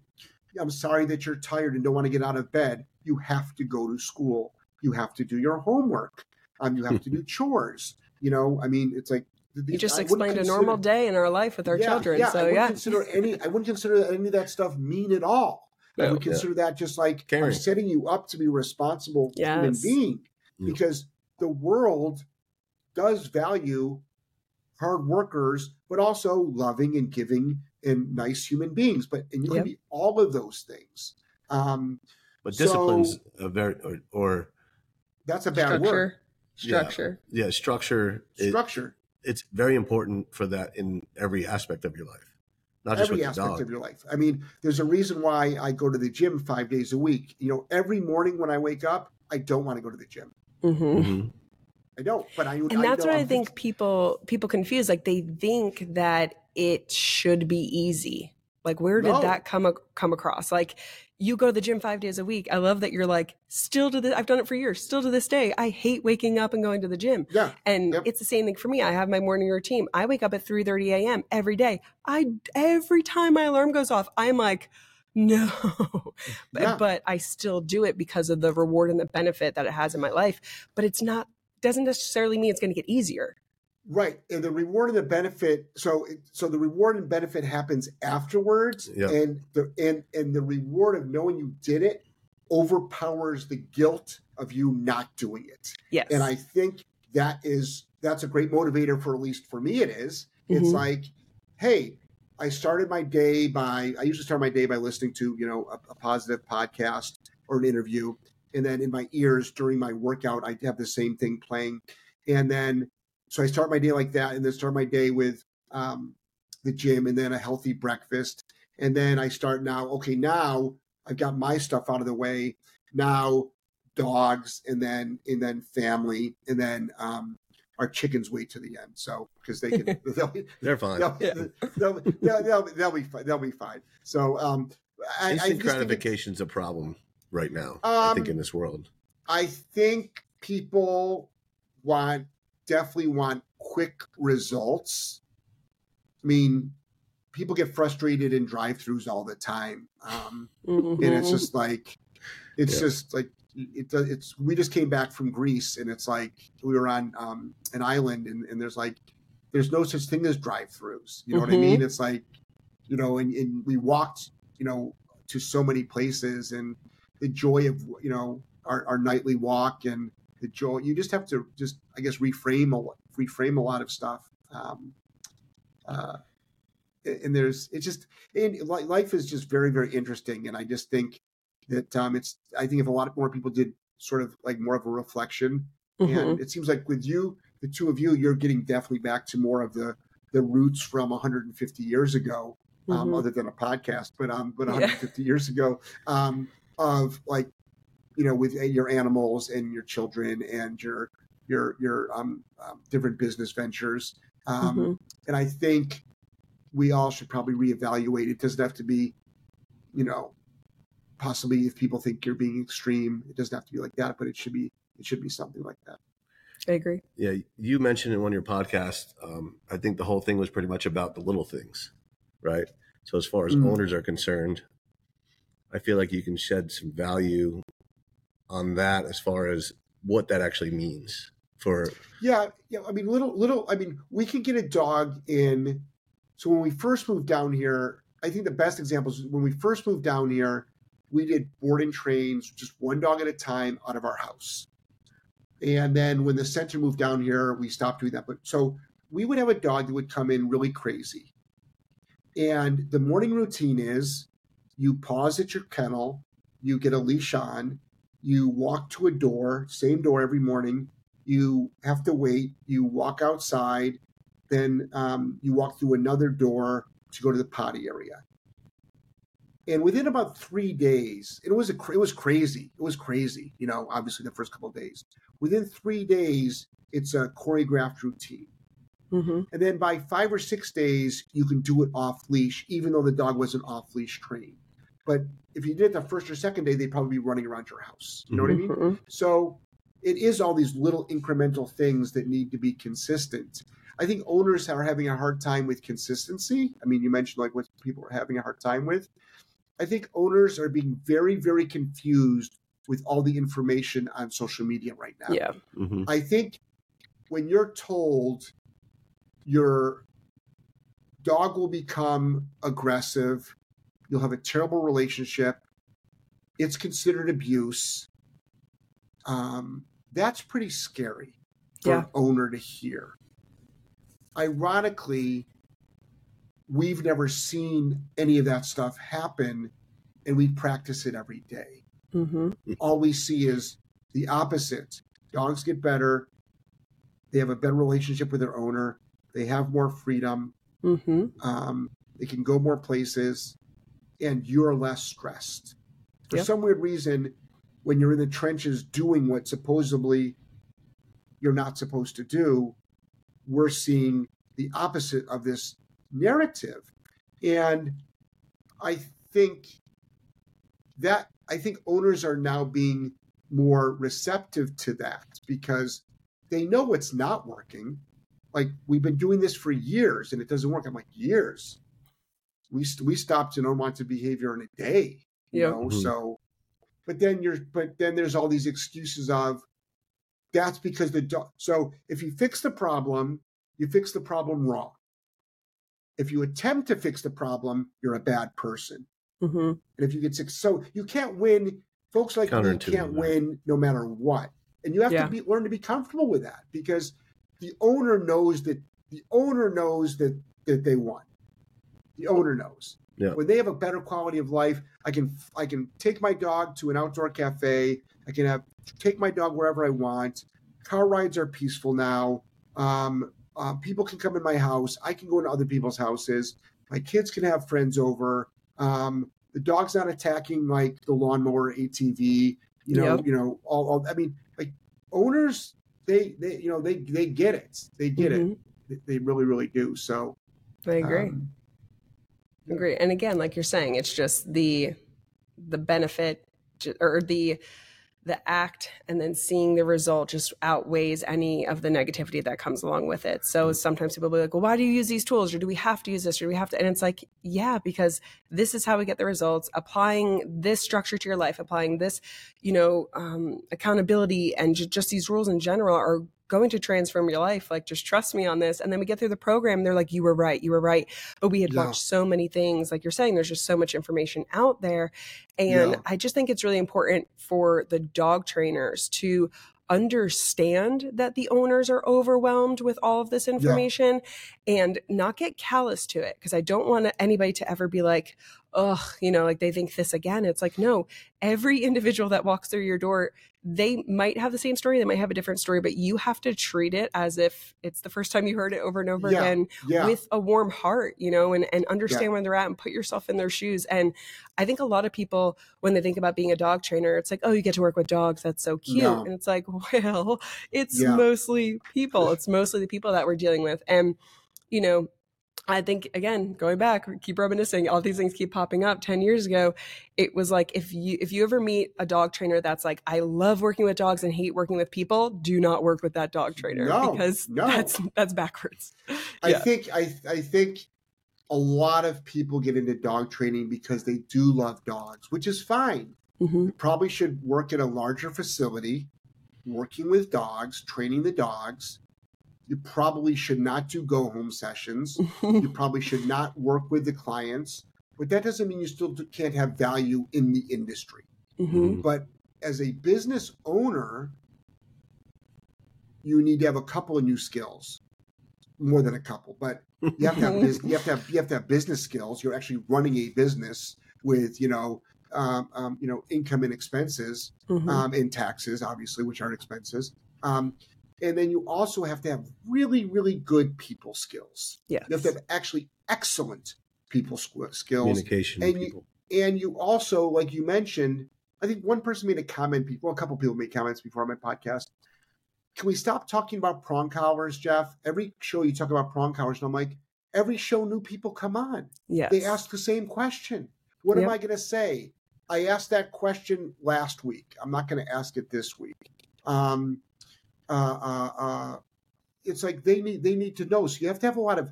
I'm sorry that you're tired and don't want to get out of bed. You have to go to school. You have to do your homework. You have to do chores. You just explained a normal day in our life with our children. Yeah, so I wouldn't consider any of that stuff mean at all. No, I would consider that just caring. I'm setting you up to be a responsible human being because the world does value hard workers, but also loving and giving and nice human beings. And you can be all of those things. But discipline's that's a bad word. Structure. Yeah, structure. Structure. It's very important for that in every aspect of your life, not just every aspect of your life. There's a reason why I go to the gym 5 days a week. Every morning when I wake up, I don't want to go to the gym. Mm-hmm. Mm-hmm. I don't, but I. And that's what I think people confuse. They think that it should be easy. Where did that come across? You go to the gym 5 days a week. I love that you're still to this. I've done it for years. Still to this day, I hate waking up and going to the gym. Yeah, and it's the same thing for me. I have my morning routine. I wake up at 3:30 a.m. every day. Every time my alarm goes off, I'm like, no. But I still do it because of the reward and the benefit that it has in my life. But it's doesn't necessarily mean it's going to get easier. Right. And the reward and the benefit. So the reward and benefit happens afterwards. Yeah. And the reward of knowing you did it overpowers the guilt of you not doing it. Yes. And I think that's a great motivator for, at least for me, it is. Mm-hmm. It's hey, I started my day by, I usually start my day by listening to, you know, a positive podcast or an interview. And then in my ears during my workout, I have the same thing playing. And then, so I start my day like that, and then start my day with the gym, and then a healthy breakfast. And then I start now, okay, now I've got my stuff out of the way. Now dogs, and then family, and then our chickens wait to the end. So, because they can, they're fine. They'll be fine. They'll be fine. So instant gratification is a problem right now, I think, in this world. I think people definitely want quick results. I mean, people get frustrated in drive-thrus all the time. And it's just like, we just came back from Greece, and it's like, we were on an island, and there's like, there's no such thing as drive-thrus. You know what I mean? It's like, you know, and we walked, you know, to so many places, and the joy of, you know, our nightly walk, and the joy, you just have to just, I guess, reframe a lot of stuff. And there's, it's just, and life is just very, very interesting. And I just think that I think if a lot more people did sort of like more of a reflection, and it seems like with you, the two of you, you're getting definitely back to more of the roots from 150 years ago, other than a podcast, but 150 years ago, of like, you know, with your animals and your children and your different business ventures. And I think we all should probably reevaluate. It doesn't have to be, you know, possibly if people think you're being extreme, it doesn't have to be like that, but it should be something like that. I agree. Yeah. You mentioned in one of your podcasts, I think the whole thing was pretty much about the little things, right? So as far as owners are concerned, I feel like you can shed some value on that as far as what that actually means for. Yeah. I mean, we can get a dog in. So when we first moved down here, I think the best example is when we first moved down here, we did board and trains, just one dog at a time out of our house. And then when the center moved down here, we stopped doing that. But so we would have a dog that would come in really crazy. And the morning routine is you pause at your kennel, you get a leash on, you walk to a door, same door every morning, you have to wait, you walk outside, then you walk through another door to go to the potty area. And within about 3 days, it was crazy, you know, obviously the first couple of days. Within 3 days, it's a choreographed routine. And then by 5 or 6 days, you can do it off leash, even though the dog wasn't off leash trained. But if you did it the first or second day, they'd probably be running around your house. You know what I mean? So it is all these little incremental things that need to be consistent. I think owners are having a hard time with consistency. I mean, you mentioned like what people are having a hard time with. I think owners are being very, very confused with all the information on social media right now. Yeah. I think when you're told your dog will become aggressive, you'll have a terrible relationship, it's considered abuse, that's pretty scary for an owner to hear. Ironically, we've never seen any of that stuff happen, and we practice it every day. All we see is the opposite. Dogs get better. They have a better relationship with their owner. They have more freedom. They can go more places, and you're less stressed. For some weird reason, when you're in the trenches doing what supposedly you're not supposed to do, we're seeing the opposite of this narrative. And I think owners are now being more receptive to that because they know what's not working. Like, we've been doing this for years and it doesn't work. I'm like, years? We stopped an unwanted behavior in a day, you know? So, but then there's all these excuses of, that's because the dog. So if you fix the problem, you fix the problem wrong. If you attempt to fix the problem, you're a bad person. And if you get sick, so you can't win. Folks like me can't win no matter what. And you have to learn to be comfortable with that because the owner knows that they won. The owner knows. Yeah. When they have a better quality of life, I can take my dog to an outdoor cafe. I can take my dog wherever I want. Car rides are peaceful now. People can come in my house. I can go into other people's houses. My kids can have friends over. The dog's not attacking like the lawnmower, ATV. All. I mean, like owners, they get it. They get it. They really, really do. So I agree. Agree. And again, like you're saying, it's just the benefit or the act and then seeing the result just outweighs any of the negativity that comes along with it. So sometimes people will be like, well, why do you use these tools? Or do we have to use this? Or do we have to? And it's like, yeah, because this is how we get the results. Applying this structure to your life, applying this, accountability and just these rules in general are going to transform your life. Like, just trust me on this. And then we get through the program. They're like, you were right. But we had watched so many things. Like you're saying, there's just so much information out there. And I just think it's really important for the dog trainers to understand that the owners are overwhelmed with all of this information and not get callous to it. Because I don't want anybody to ever be like, like they think this again. It's like, no, every individual that walks through your door, they might have the same story. They might have a different story, but you have to treat it as if it's the first time you heard it over and over again with a warm heart, and understand where they're at and put yourself in their shoes. And I think a lot of people, when they think about being a dog trainer, it's like, oh, you get to work with dogs. That's so cute. No. And it's like, well, it's mostly people. It's mostly the people that we're dealing with. And, I think, again, going back, keep reminiscing, all these things keep popping up. 10 years ago, it was like, if you ever meet a dog trainer that's like, I love working with dogs and hate working with people, do not work with that dog trainer because that's backwards. I think a lot of people get into dog training because they do love dogs, which is fine. Mm-hmm. You probably should work at a larger facility, working with dogs, training the dogs. You probably should not do go-home sessions. You probably should not work with the clients. But that doesn't mean you still can't have value in the industry. Mm-hmm. But as a business owner, you need to have a couple of new skills. More than a couple. But you have to have, you have to have business skills. You're actually running a business with, income and expenses and taxes, obviously, which are expenses. And then you also have to have really, really good people skills. Yes. You have to have actually excellent people skills. Communication and people. You also, like you mentioned, I think one person made a comment, a couple people made comments before on my podcast. Can we stop talking about prong collars, Jeff? Every show you talk about prong collars, and I'm like, every show new people come on. Yes. They ask the same question. What am I going to say? I asked that question last week. I'm not going to ask it this week. It's like they need to know. So you have to have a lot of,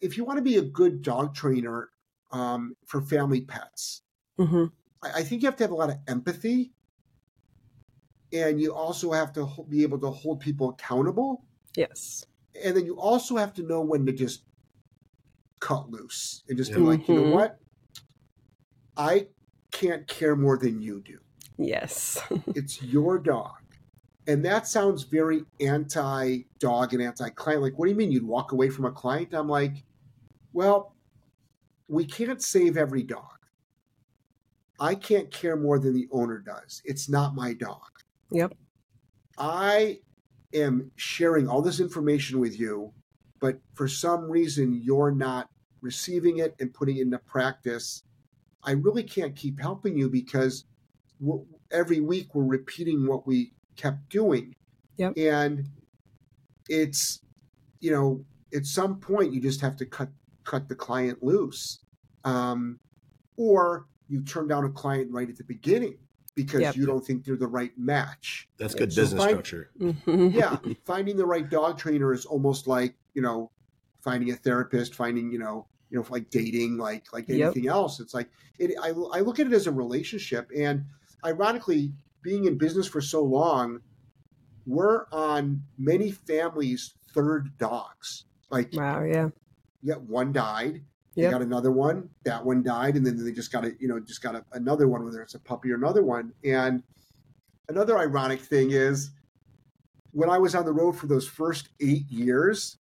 if you want to be a good dog trainer for family pets, I think you have to have a lot of empathy, and you also have to be able to hold people accountable. Yes. And then you also have to know when to just cut loose and just be like, you know what? I can't care more than you do. Yes. It's your dog. And that sounds very anti-dog and anti-client. Like, what do you mean you'd walk away from a client? I'm like, well, we can't save every dog. I can't care more than the owner does. It's not my dog. Yep. I am sharing all this information with you, but for some reason you're not receiving it and putting it into practice. I really can't keep helping you because every week we're repeating what we kept doing. Yep. And it's, at some point you just have to cut the client loose. Or you turn down a client right at the beginning because you don't think they're the right match. That's good business structure. Finding the right dog trainer is almost like, finding a therapist, finding, like dating, like anything else. It's like, I look at it as a relationship, and ironically, being in business for so long, we're on many families' third dogs. Like, wow, yeah. Yeah, one died. They got another one. That one died, and then they just got another one, whether it's a puppy or another one. And another ironic thing is, when I was on the road for those first 8 years,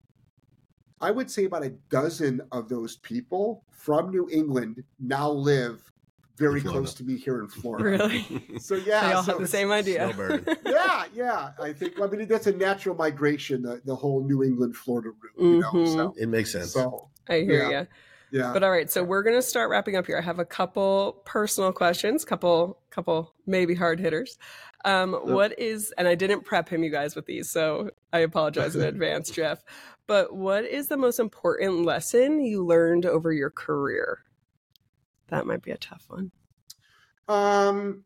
I would say about a dozen of those people from New England now live very close to me here in Florida. Really? So yeah. They all have the same idea. Yeah. I mean, that's a natural migration, the whole New England, Florida route. Mm-hmm. You know, so it makes sense. So, I hear you. Yeah. But all right, so we're going to start wrapping up here. I have a couple personal questions, couple maybe hard hitters. What is, and I didn't prep him, you guys, with these, so I apologize in advance, Jeff, but what is the most important lesson you learned over your career? That might be a tough one. Well,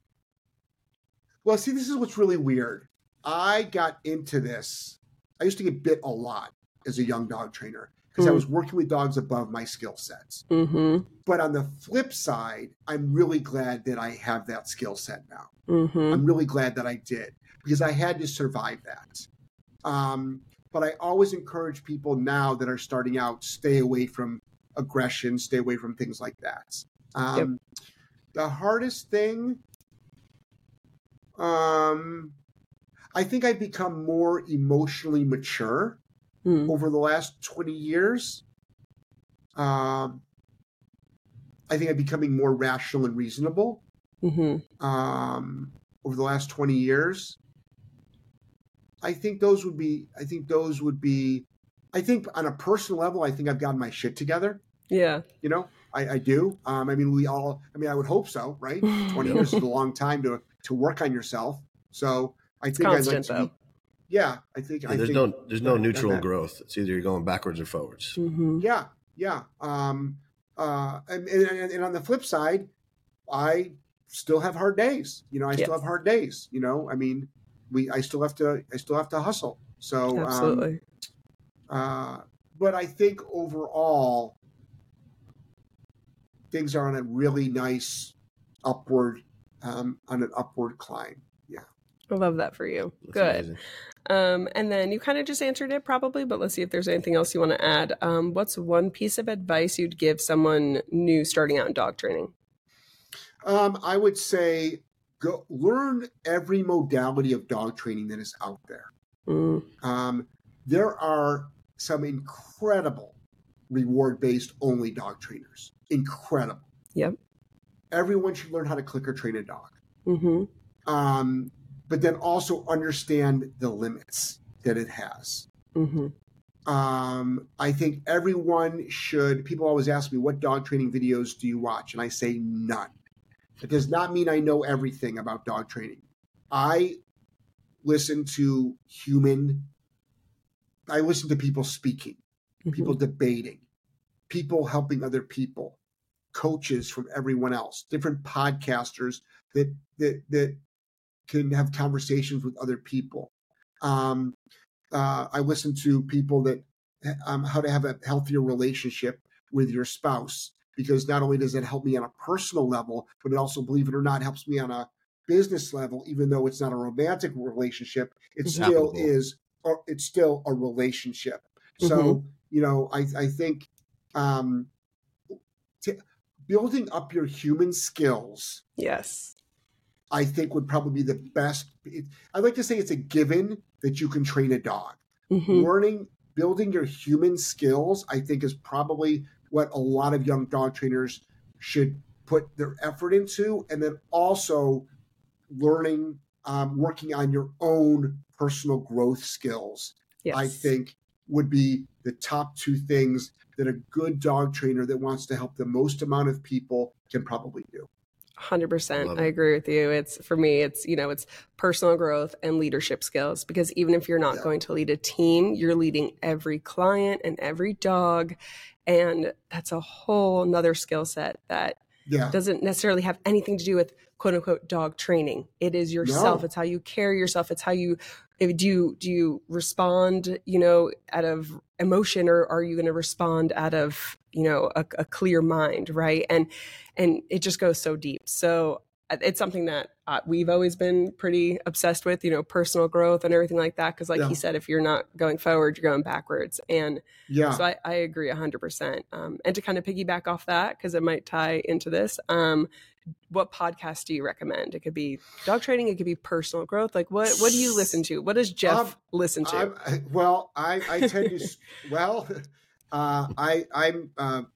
see, this is what's really weird. I got into this. I used to get bit a lot as a young dog trainer. Because I was working with dogs above my skill sets. Mm-hmm. But on the flip side, I'm really glad that I have that skill set now. Mm-hmm. I'm really glad that I did because I had to survive that. But I always encourage people now that are starting out, stay away from aggression, stay away from things like that. The hardest thing, I think I've become more emotionally mature over the last 20 years. I think I'm becoming more rational and reasonable over the last 20 years. I think on a personal level, I think I've gotten my shit together. Yeah. You know, I do. I would hope so, right? 20 years is a long time to work on yourself. So I think I'd like to be, yeah, I think there's no neutral growth. It's either you're going backwards or forwards. Mm-hmm. Yeah, yeah. And on the flip side, I still have hard days. You know, I still have hard days. You know, I mean, I still have to hustle. So absolutely. But I think overall, things are on a really nice upward climb. Yeah, I love that for you. That's good. Amazing. And then you kind of just answered it probably, but let's see if there's anything else you want to add. What's one piece of advice you'd give someone new starting out in dog training? I would say learn every modality of dog training that is out there. Mm. There are some incredible reward-based only dog trainers. Incredible. Yep. Everyone should learn how to clicker train a dog. Mm-hmm. But then also understand the limits that it has. Mm-hmm. I think everyone should, people always ask me, what dog training videos do you watch? And I say none. It does not mean I know everything about dog training. I listen to people speaking, mm-hmm. people debating, people helping other people, coaches from everyone else, different podcasters that can have conversations with other people. I listen to people that how to have a healthier relationship with your spouse, because not only does it help me on a personal level, but it also, believe it or not, helps me on a business level. Even though it's not a romantic relationship, it's still a relationship. Mm-hmm. So, you know, I think building up your human skills. Yes. I think would probably be the best. I'd like to say it's a given that you can train a dog. Mm-hmm. Building your human skills, I think, is probably what a lot of young dog trainers should put their effort into. And then also learning, working on your own personal growth skills, yes. I think would be the top two things that a good dog trainer that wants to help the most amount of people can probably do. 100%. I agree with you. It's personal growth and leadership skills, because even if you're not going to lead a team, you're leading every client and every dog. And that's a whole nother skill set that doesn't necessarily have anything to do with quote unquote dog training. It is yourself. No. It's how you carry yourself. It's how you do you respond, you know, out of emotion, or are you going to respond out of, you know, a clear mind, right? And it just goes so deep. So it's something that we've always been pretty obsessed with, you know, personal growth and everything like that. Because like he said, if you're not going forward, you're going backwards. And so I agree 100%. And to kind of piggyback off that, because it might tie into this, what podcast do you recommend? It could be dog training. It could be personal growth. Like what do you listen to? What does Jeff listen to? I tend to, well, I'm on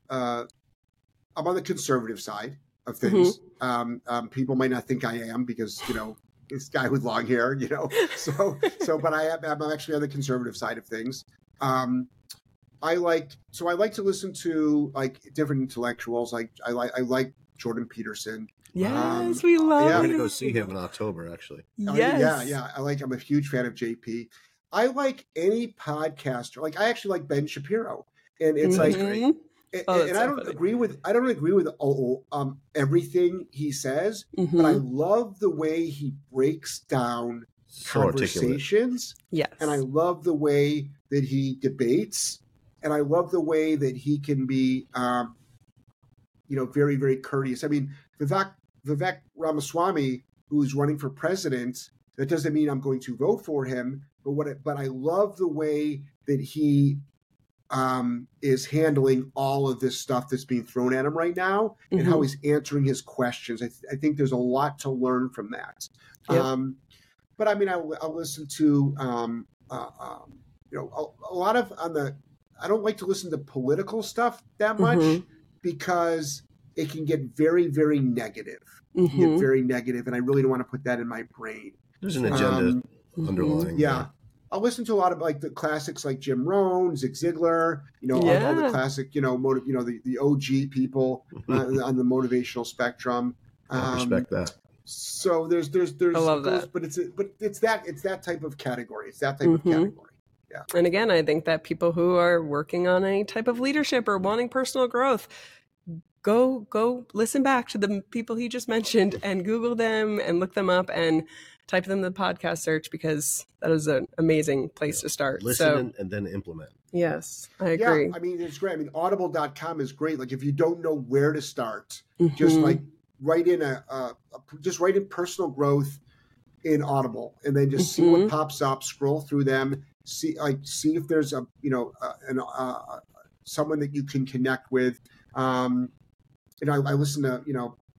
the conservative side of things. Mm-hmm. People might not think I am because, you know, this guy with long hair, you know, but I'm actually on the conservative side of things. I like to listen to like different intellectuals. I like Jordan Peterson. Yes, we love him. We're going to go see him in October, actually. Yes. Yeah. I'm a huge fan of JP. I like any podcaster. Like, I actually like Ben Shapiro. And it's mm-hmm. like, and I don't agree with everything he says, mm-hmm. but I love the way he breaks down conversations. Yes. And I love the way that he debates. And I love the way that he can be, very, very courteous. I mean, Vivek Ramaswamy, who's running for president, that doesn't mean I'm going to vote for him. But I love the way that he is handling all of this stuff that's being thrown at him right now, mm-hmm. and how he's answering his questions. I think there's a lot to learn from that. Yep. But I mean, I'll listen to a lot of on the. I don't like to listen to political stuff that much mm-hmm. because it can get very, very negative. Mm-hmm. Get very negative, and I really don't want to put that in my brain. There's an agenda underlying. Yeah. There. I'll listen to a lot of like the classics like Jim Rohn, Zig Ziglar, all the classic, the OG people on the motivational spectrum. I respect that. So there's I love that. But it's that type of category. It's that type mm-hmm. of category. Yeah. And again, I think that people who are working on any type of leadership or wanting personal growth, go listen back to the people he just mentioned and Google them and look them up and type them in the podcast search, because that is an amazing place to start. Listen and then implement. Yes, I agree. Yeah, I mean, it's great. I mean, audible.com is great. Like, if you don't know where to start, mm-hmm. just like write in write in personal growth in Audible and then just mm-hmm. see what pops up, scroll through them. See if there's someone that you can connect with. I listen to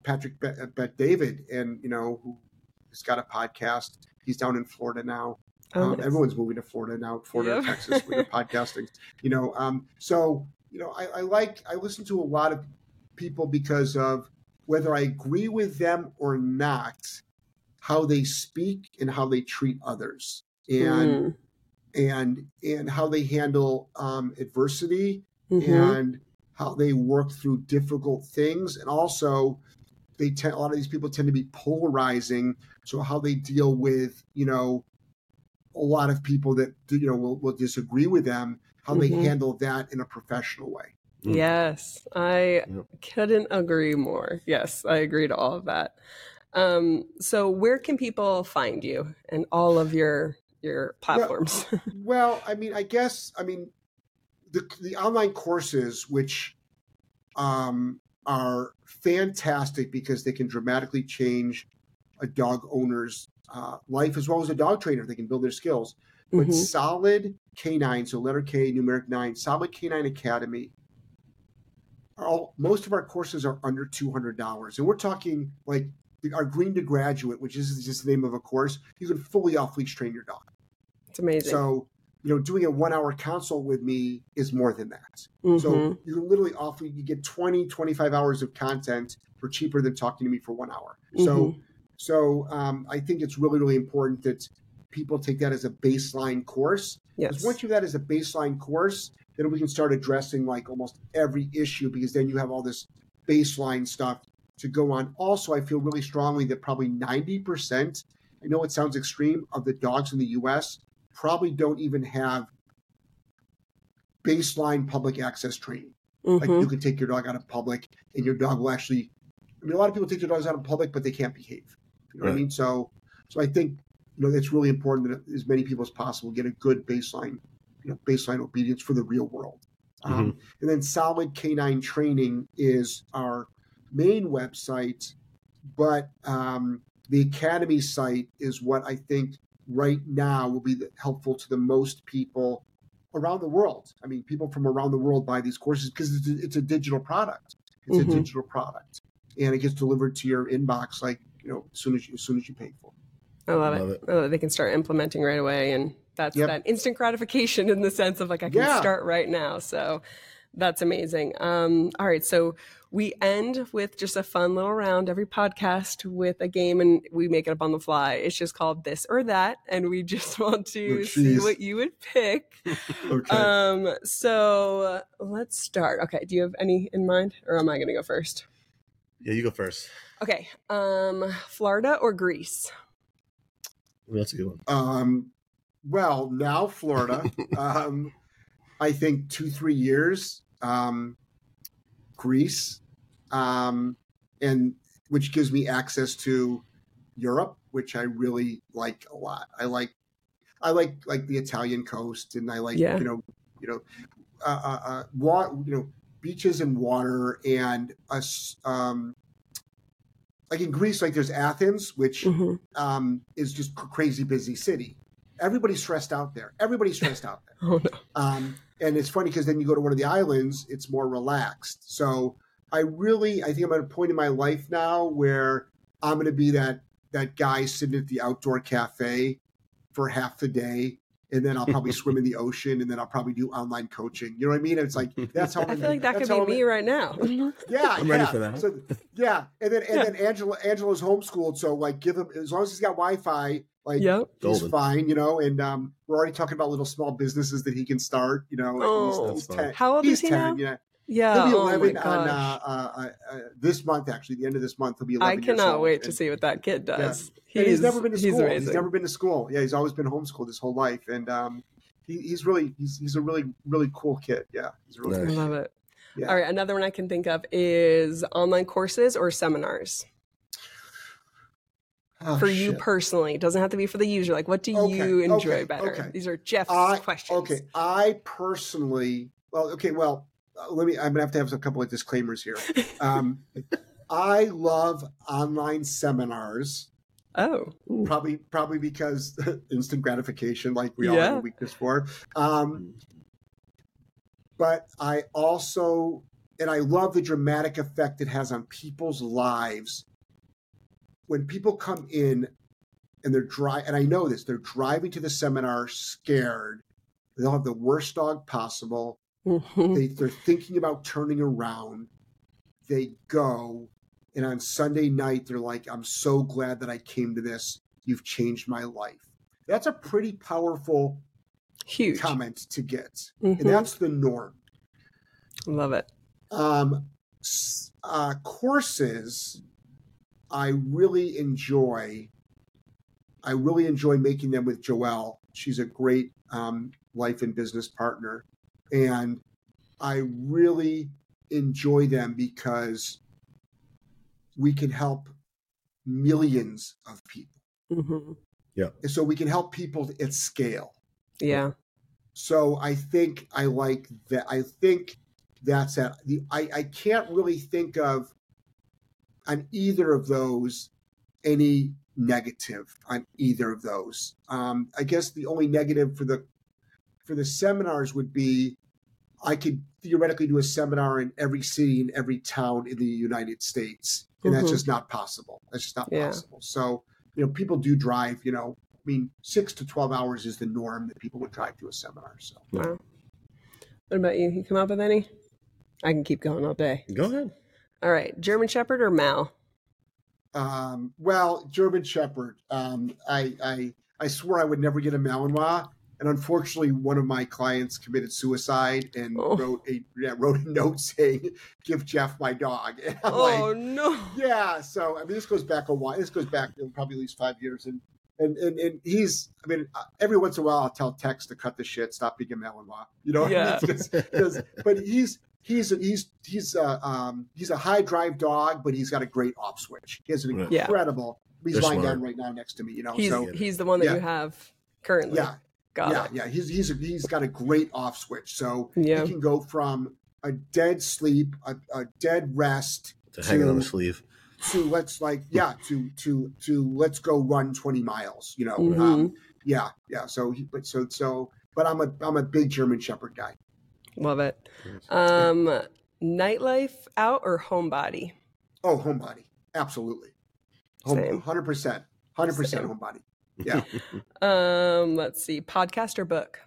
Patrick Bet-David, and who's got a podcast. He's down in Florida now. Nice. Everyone's moving to Florida now. Florida, and Texas, with their podcasting. I listen to a lot of people because of whether I agree with them or not, how they speak and how they treat others, and. Mm. And how they handle adversity mm-hmm. and how they work through difficult things. And also, a lot of these people tend to be polarizing. So how they deal with, a lot of people that, will disagree with them, how mm-hmm. they handle that in a professional way. Mm. Yes, I couldn't agree more. Yes, I agree to all of that. So where can people find you and all of your platforms? Well, the online courses, which are fantastic because they can dramatically change a dog owner's life as well as a dog trainer. They can build their skills. Mm-hmm. But Solid K9, so letter K, numeric 9, Solid K9 Academy. Most of our courses are under $200, and we're talking like our Green to Graduate, which is just the name of a course. You can fully off-leash train your dog. It's amazing. So, doing a 1-hour consult with me is more than that. Mm-hmm. So you can literally you get 20, 25 hours of content for cheaper than talking to me for 1 hour. Mm-hmm. So I think it's really, really important that people take that as a baseline course. Yes. Because once you have that as a baseline course, then we can start addressing like almost every issue, because then you have all this baseline stuff to go on. Also, I feel really strongly that probably 90%, I know it sounds extreme, of the dogs in the U.S. probably don't even have baseline public access training. Mm-hmm. Like, you can take your dog out of public and your dog will actually, a lot of people take their dogs out of public, but they can't behave. You know right. what I mean? So I think, that's really important that as many people as possible get a good baseline, baseline obedience for the real world. Mm-hmm. And then Solid K9 Training is our main website, but the Academy site is what I think right now will be helpful to the most people around the world. I mean, people from around the world buy these courses because it's a digital product. It's mm-hmm. a digital product, and it gets delivered to your inbox as soon as you pay for it. I love it. Oh, they can start implementing right away and That's that instant gratification in the sense of like, I can start right now. So that's amazing. All right. So we end with just a fun little round every podcast with a game, and we make it up on the fly. It's just called This or That. And we just want to see what you would pick. Okay. So let's start. Okay. Do you have any in mind, or am I going to go first? Yeah, you go first. Okay. Florida or Greece? That's a good one. Well, now Florida. I think 2-3 years. Greece, and which gives me access to Europe, which I really like a lot. I like the Italian coast, and I like beaches and water, and like in Greece, like there's Athens, which is just a crazy busy city. Everybody's stressed out there. Oh, no. And it's funny because then you go to one of the islands, it's more relaxed. So I think I'm at a point in my life now where I'm going to be that guy sitting at the outdoor cafe for half the day. And then I'll probably swim in the ocean, and then I'll probably do online coaching. You know what I mean? It's like, that's how I feel like that could be me right now. I'm ready for that. So, and then Angelo's homeschooled. So like give him, as long as he's got Wi-Fi, like he's fine, you know, and we're already talking about little small businesses that he can start, you know. He's 10. How old is he now? Yeah, he'll be 11 on this month. Actually, the end of this month, he'll be 11. I cannot wait to see what that kid does. Yeah. He's never been to school. He's never been to school. Yeah, he's always been homeschooled his whole life, and he's a really, really cool kid. Yeah, he's really nice. I love it. Yeah. All right, another one I can think of is online courses or seminars. For you personally, it doesn't have to be for the user. Like, what do you enjoy better? Okay. These are Jeff's questions. Okay, I personally, I'm going to have a couple of disclaimers here. I love online seminars. Oh. Probably because instant gratification, like we all have a weakness for. But I also, and I love the dramatic effect it has on people's lives. When people come in and they're dry, and I know this, they're driving to the seminar scared. They'll have the worst dog possible. They're thinking about turning around. They go, and on Sunday night, they're like, I'm so glad that I came to this. You've changed my life. That's a pretty powerful comment to get. And that's the norm. Love it. Courses, I really enjoy making them with Joelle. She's a great life and business partner. And I really enjoy them because we can help millions of people. Yeah. And so we can help people at scale. Yeah. So I think I like that. I think that's that. I can't really think of on either of those any negative on either of those. I guess the only negative for the seminars would be I could theoretically do a seminar in every city and every town in the United States. And that's just not possible. So, people do drive, 6 to 12 hours is the norm that people would drive to a seminar. So, wow. What about you? You come up with any? I can keep going all day. Go ahead. All right. German Shepherd or Mal? Well, German Shepherd. I swore I would never get a Malinois. And unfortunately, one of my clients committed suicide and wrote a note saying, "Give Jeff my dog." And I'm no! Yeah, so I mean, this goes back a while. This goes back probably at least 5 years. And he's, I mean, every once in a while, I'll tell Tex to cut the shit, stop being a Malinois. You know, but he's a high drive dog, but he's got a great off switch. He has an incredible. He's lying down right now next to me. You know, he's the one that you have currently. Yeah. Got it. He's got a great off switch, so he can go from a dead sleep, a dead rest, to hanging on the sleeve, to let's go run 20 miles, So, but I'm a big German Shepherd guy. Love it. Nightlife out or homebody? Oh, homebody, absolutely. 100%, 100% homebody. Yeah. Let's see. Podcast or book?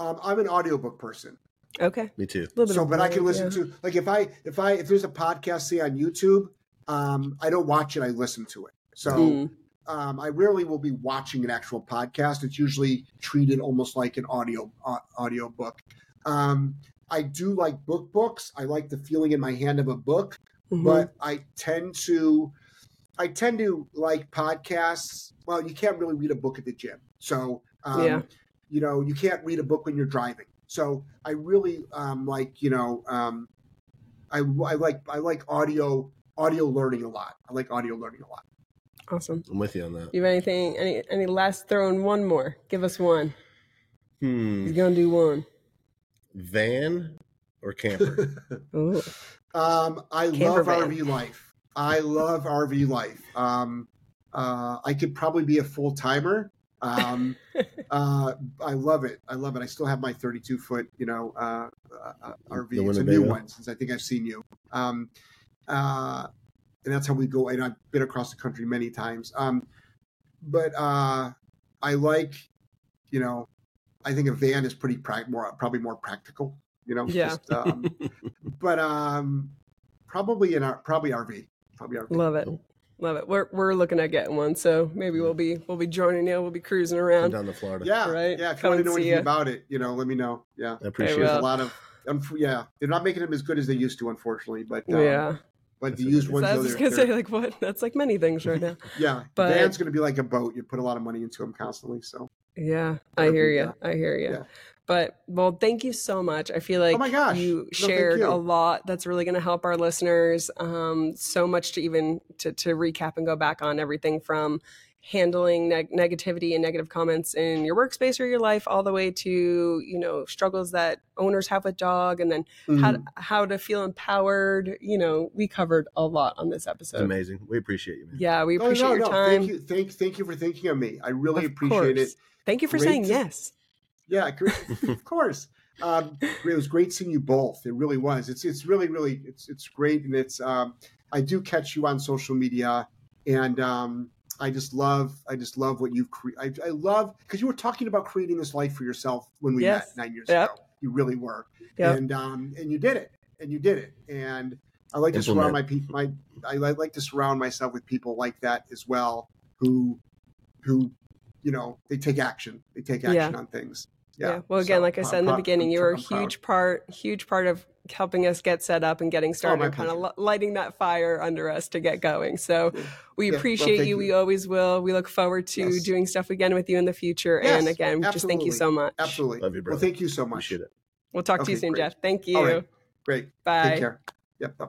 I'm an audiobook person. Okay. Me too. So, but I can listen to, like, if there's a podcast, say on YouTube, I don't watch it. I listen to it. So I rarely will be watching an actual podcast. It's usually treated almost like an audio book. I do like books. I like the feeling in my hand of a book, but I tend to like podcasts. Well, you can't really read a book at the gym. So, you know, you can't read a book when you're driving. So I really like, you know, I like audio learning a lot. I like audio learning a lot. Awesome. I'm with you on that. You have anything, any last throw in one more? Give us one. He's going to do one. Van or camper? Ooh. I camper love van. RV life. I love RV life. I could probably be a full timer. I love it. I still have my 32-foot, you know, RV. It's a new one since I think I've seen you. And that's how we go. And I've been across the country many times. But I like, you know, I think a van is pretty probably more practical, you know. Yeah. Just, but probably RV. Love it. Cool. Love it. We're looking at getting one, so maybe we'll be joining you. We'll be cruising around. I'm down to Florida. Yeah, right. Yeah. If you want to know anything about it, you know, let me know. Yeah, I appreciate it. A lot of they're not making them as good as they used to, unfortunately. But but the used ones. So I was just gonna say, like, what? That's like many things right now. Yeah, but van's gonna be like a boat. You put a lot of money into them constantly, so. Yeah, I hear you. Yeah. But, well, thank you so much. I feel like you shared a lot. That's really going to help our listeners. So much to even to recap and go back on, everything from handling negativity and negative comments in your workspace or your life, all the way to, you know, struggles that owners have with dog, and then how to feel empowered. You know, we covered a lot on this episode. Amazing. We appreciate you, man. Yeah, we appreciate your time. Thank you for thinking of me. I really appreciate it. Thank you for saying yes. Yeah, of course. It was great seeing you both. It really was. It's really great, and it's. I do catch you on social media, and I just love what you've created. I love, because you were talking about creating this life for yourself when we met 9 years ago. You really were, and you did it. And I like to surround I like to surround myself with people like that as well, who. You know, they take action. On things. Yeah. Well, again, like I said in the beginning, you were a huge part of helping us get set up and getting started, kind of lighting that fire under us to get going. So we appreciate you. We always will. We look forward to doing stuff again with you in the future. Yes, and again, just thank you so much. Absolutely. Love you, brother. Well, thank you so much. Appreciate it. We'll talk to you soon, Jeff. Thank you. All right. Great. Bye. Take care. Yep. Bye-bye.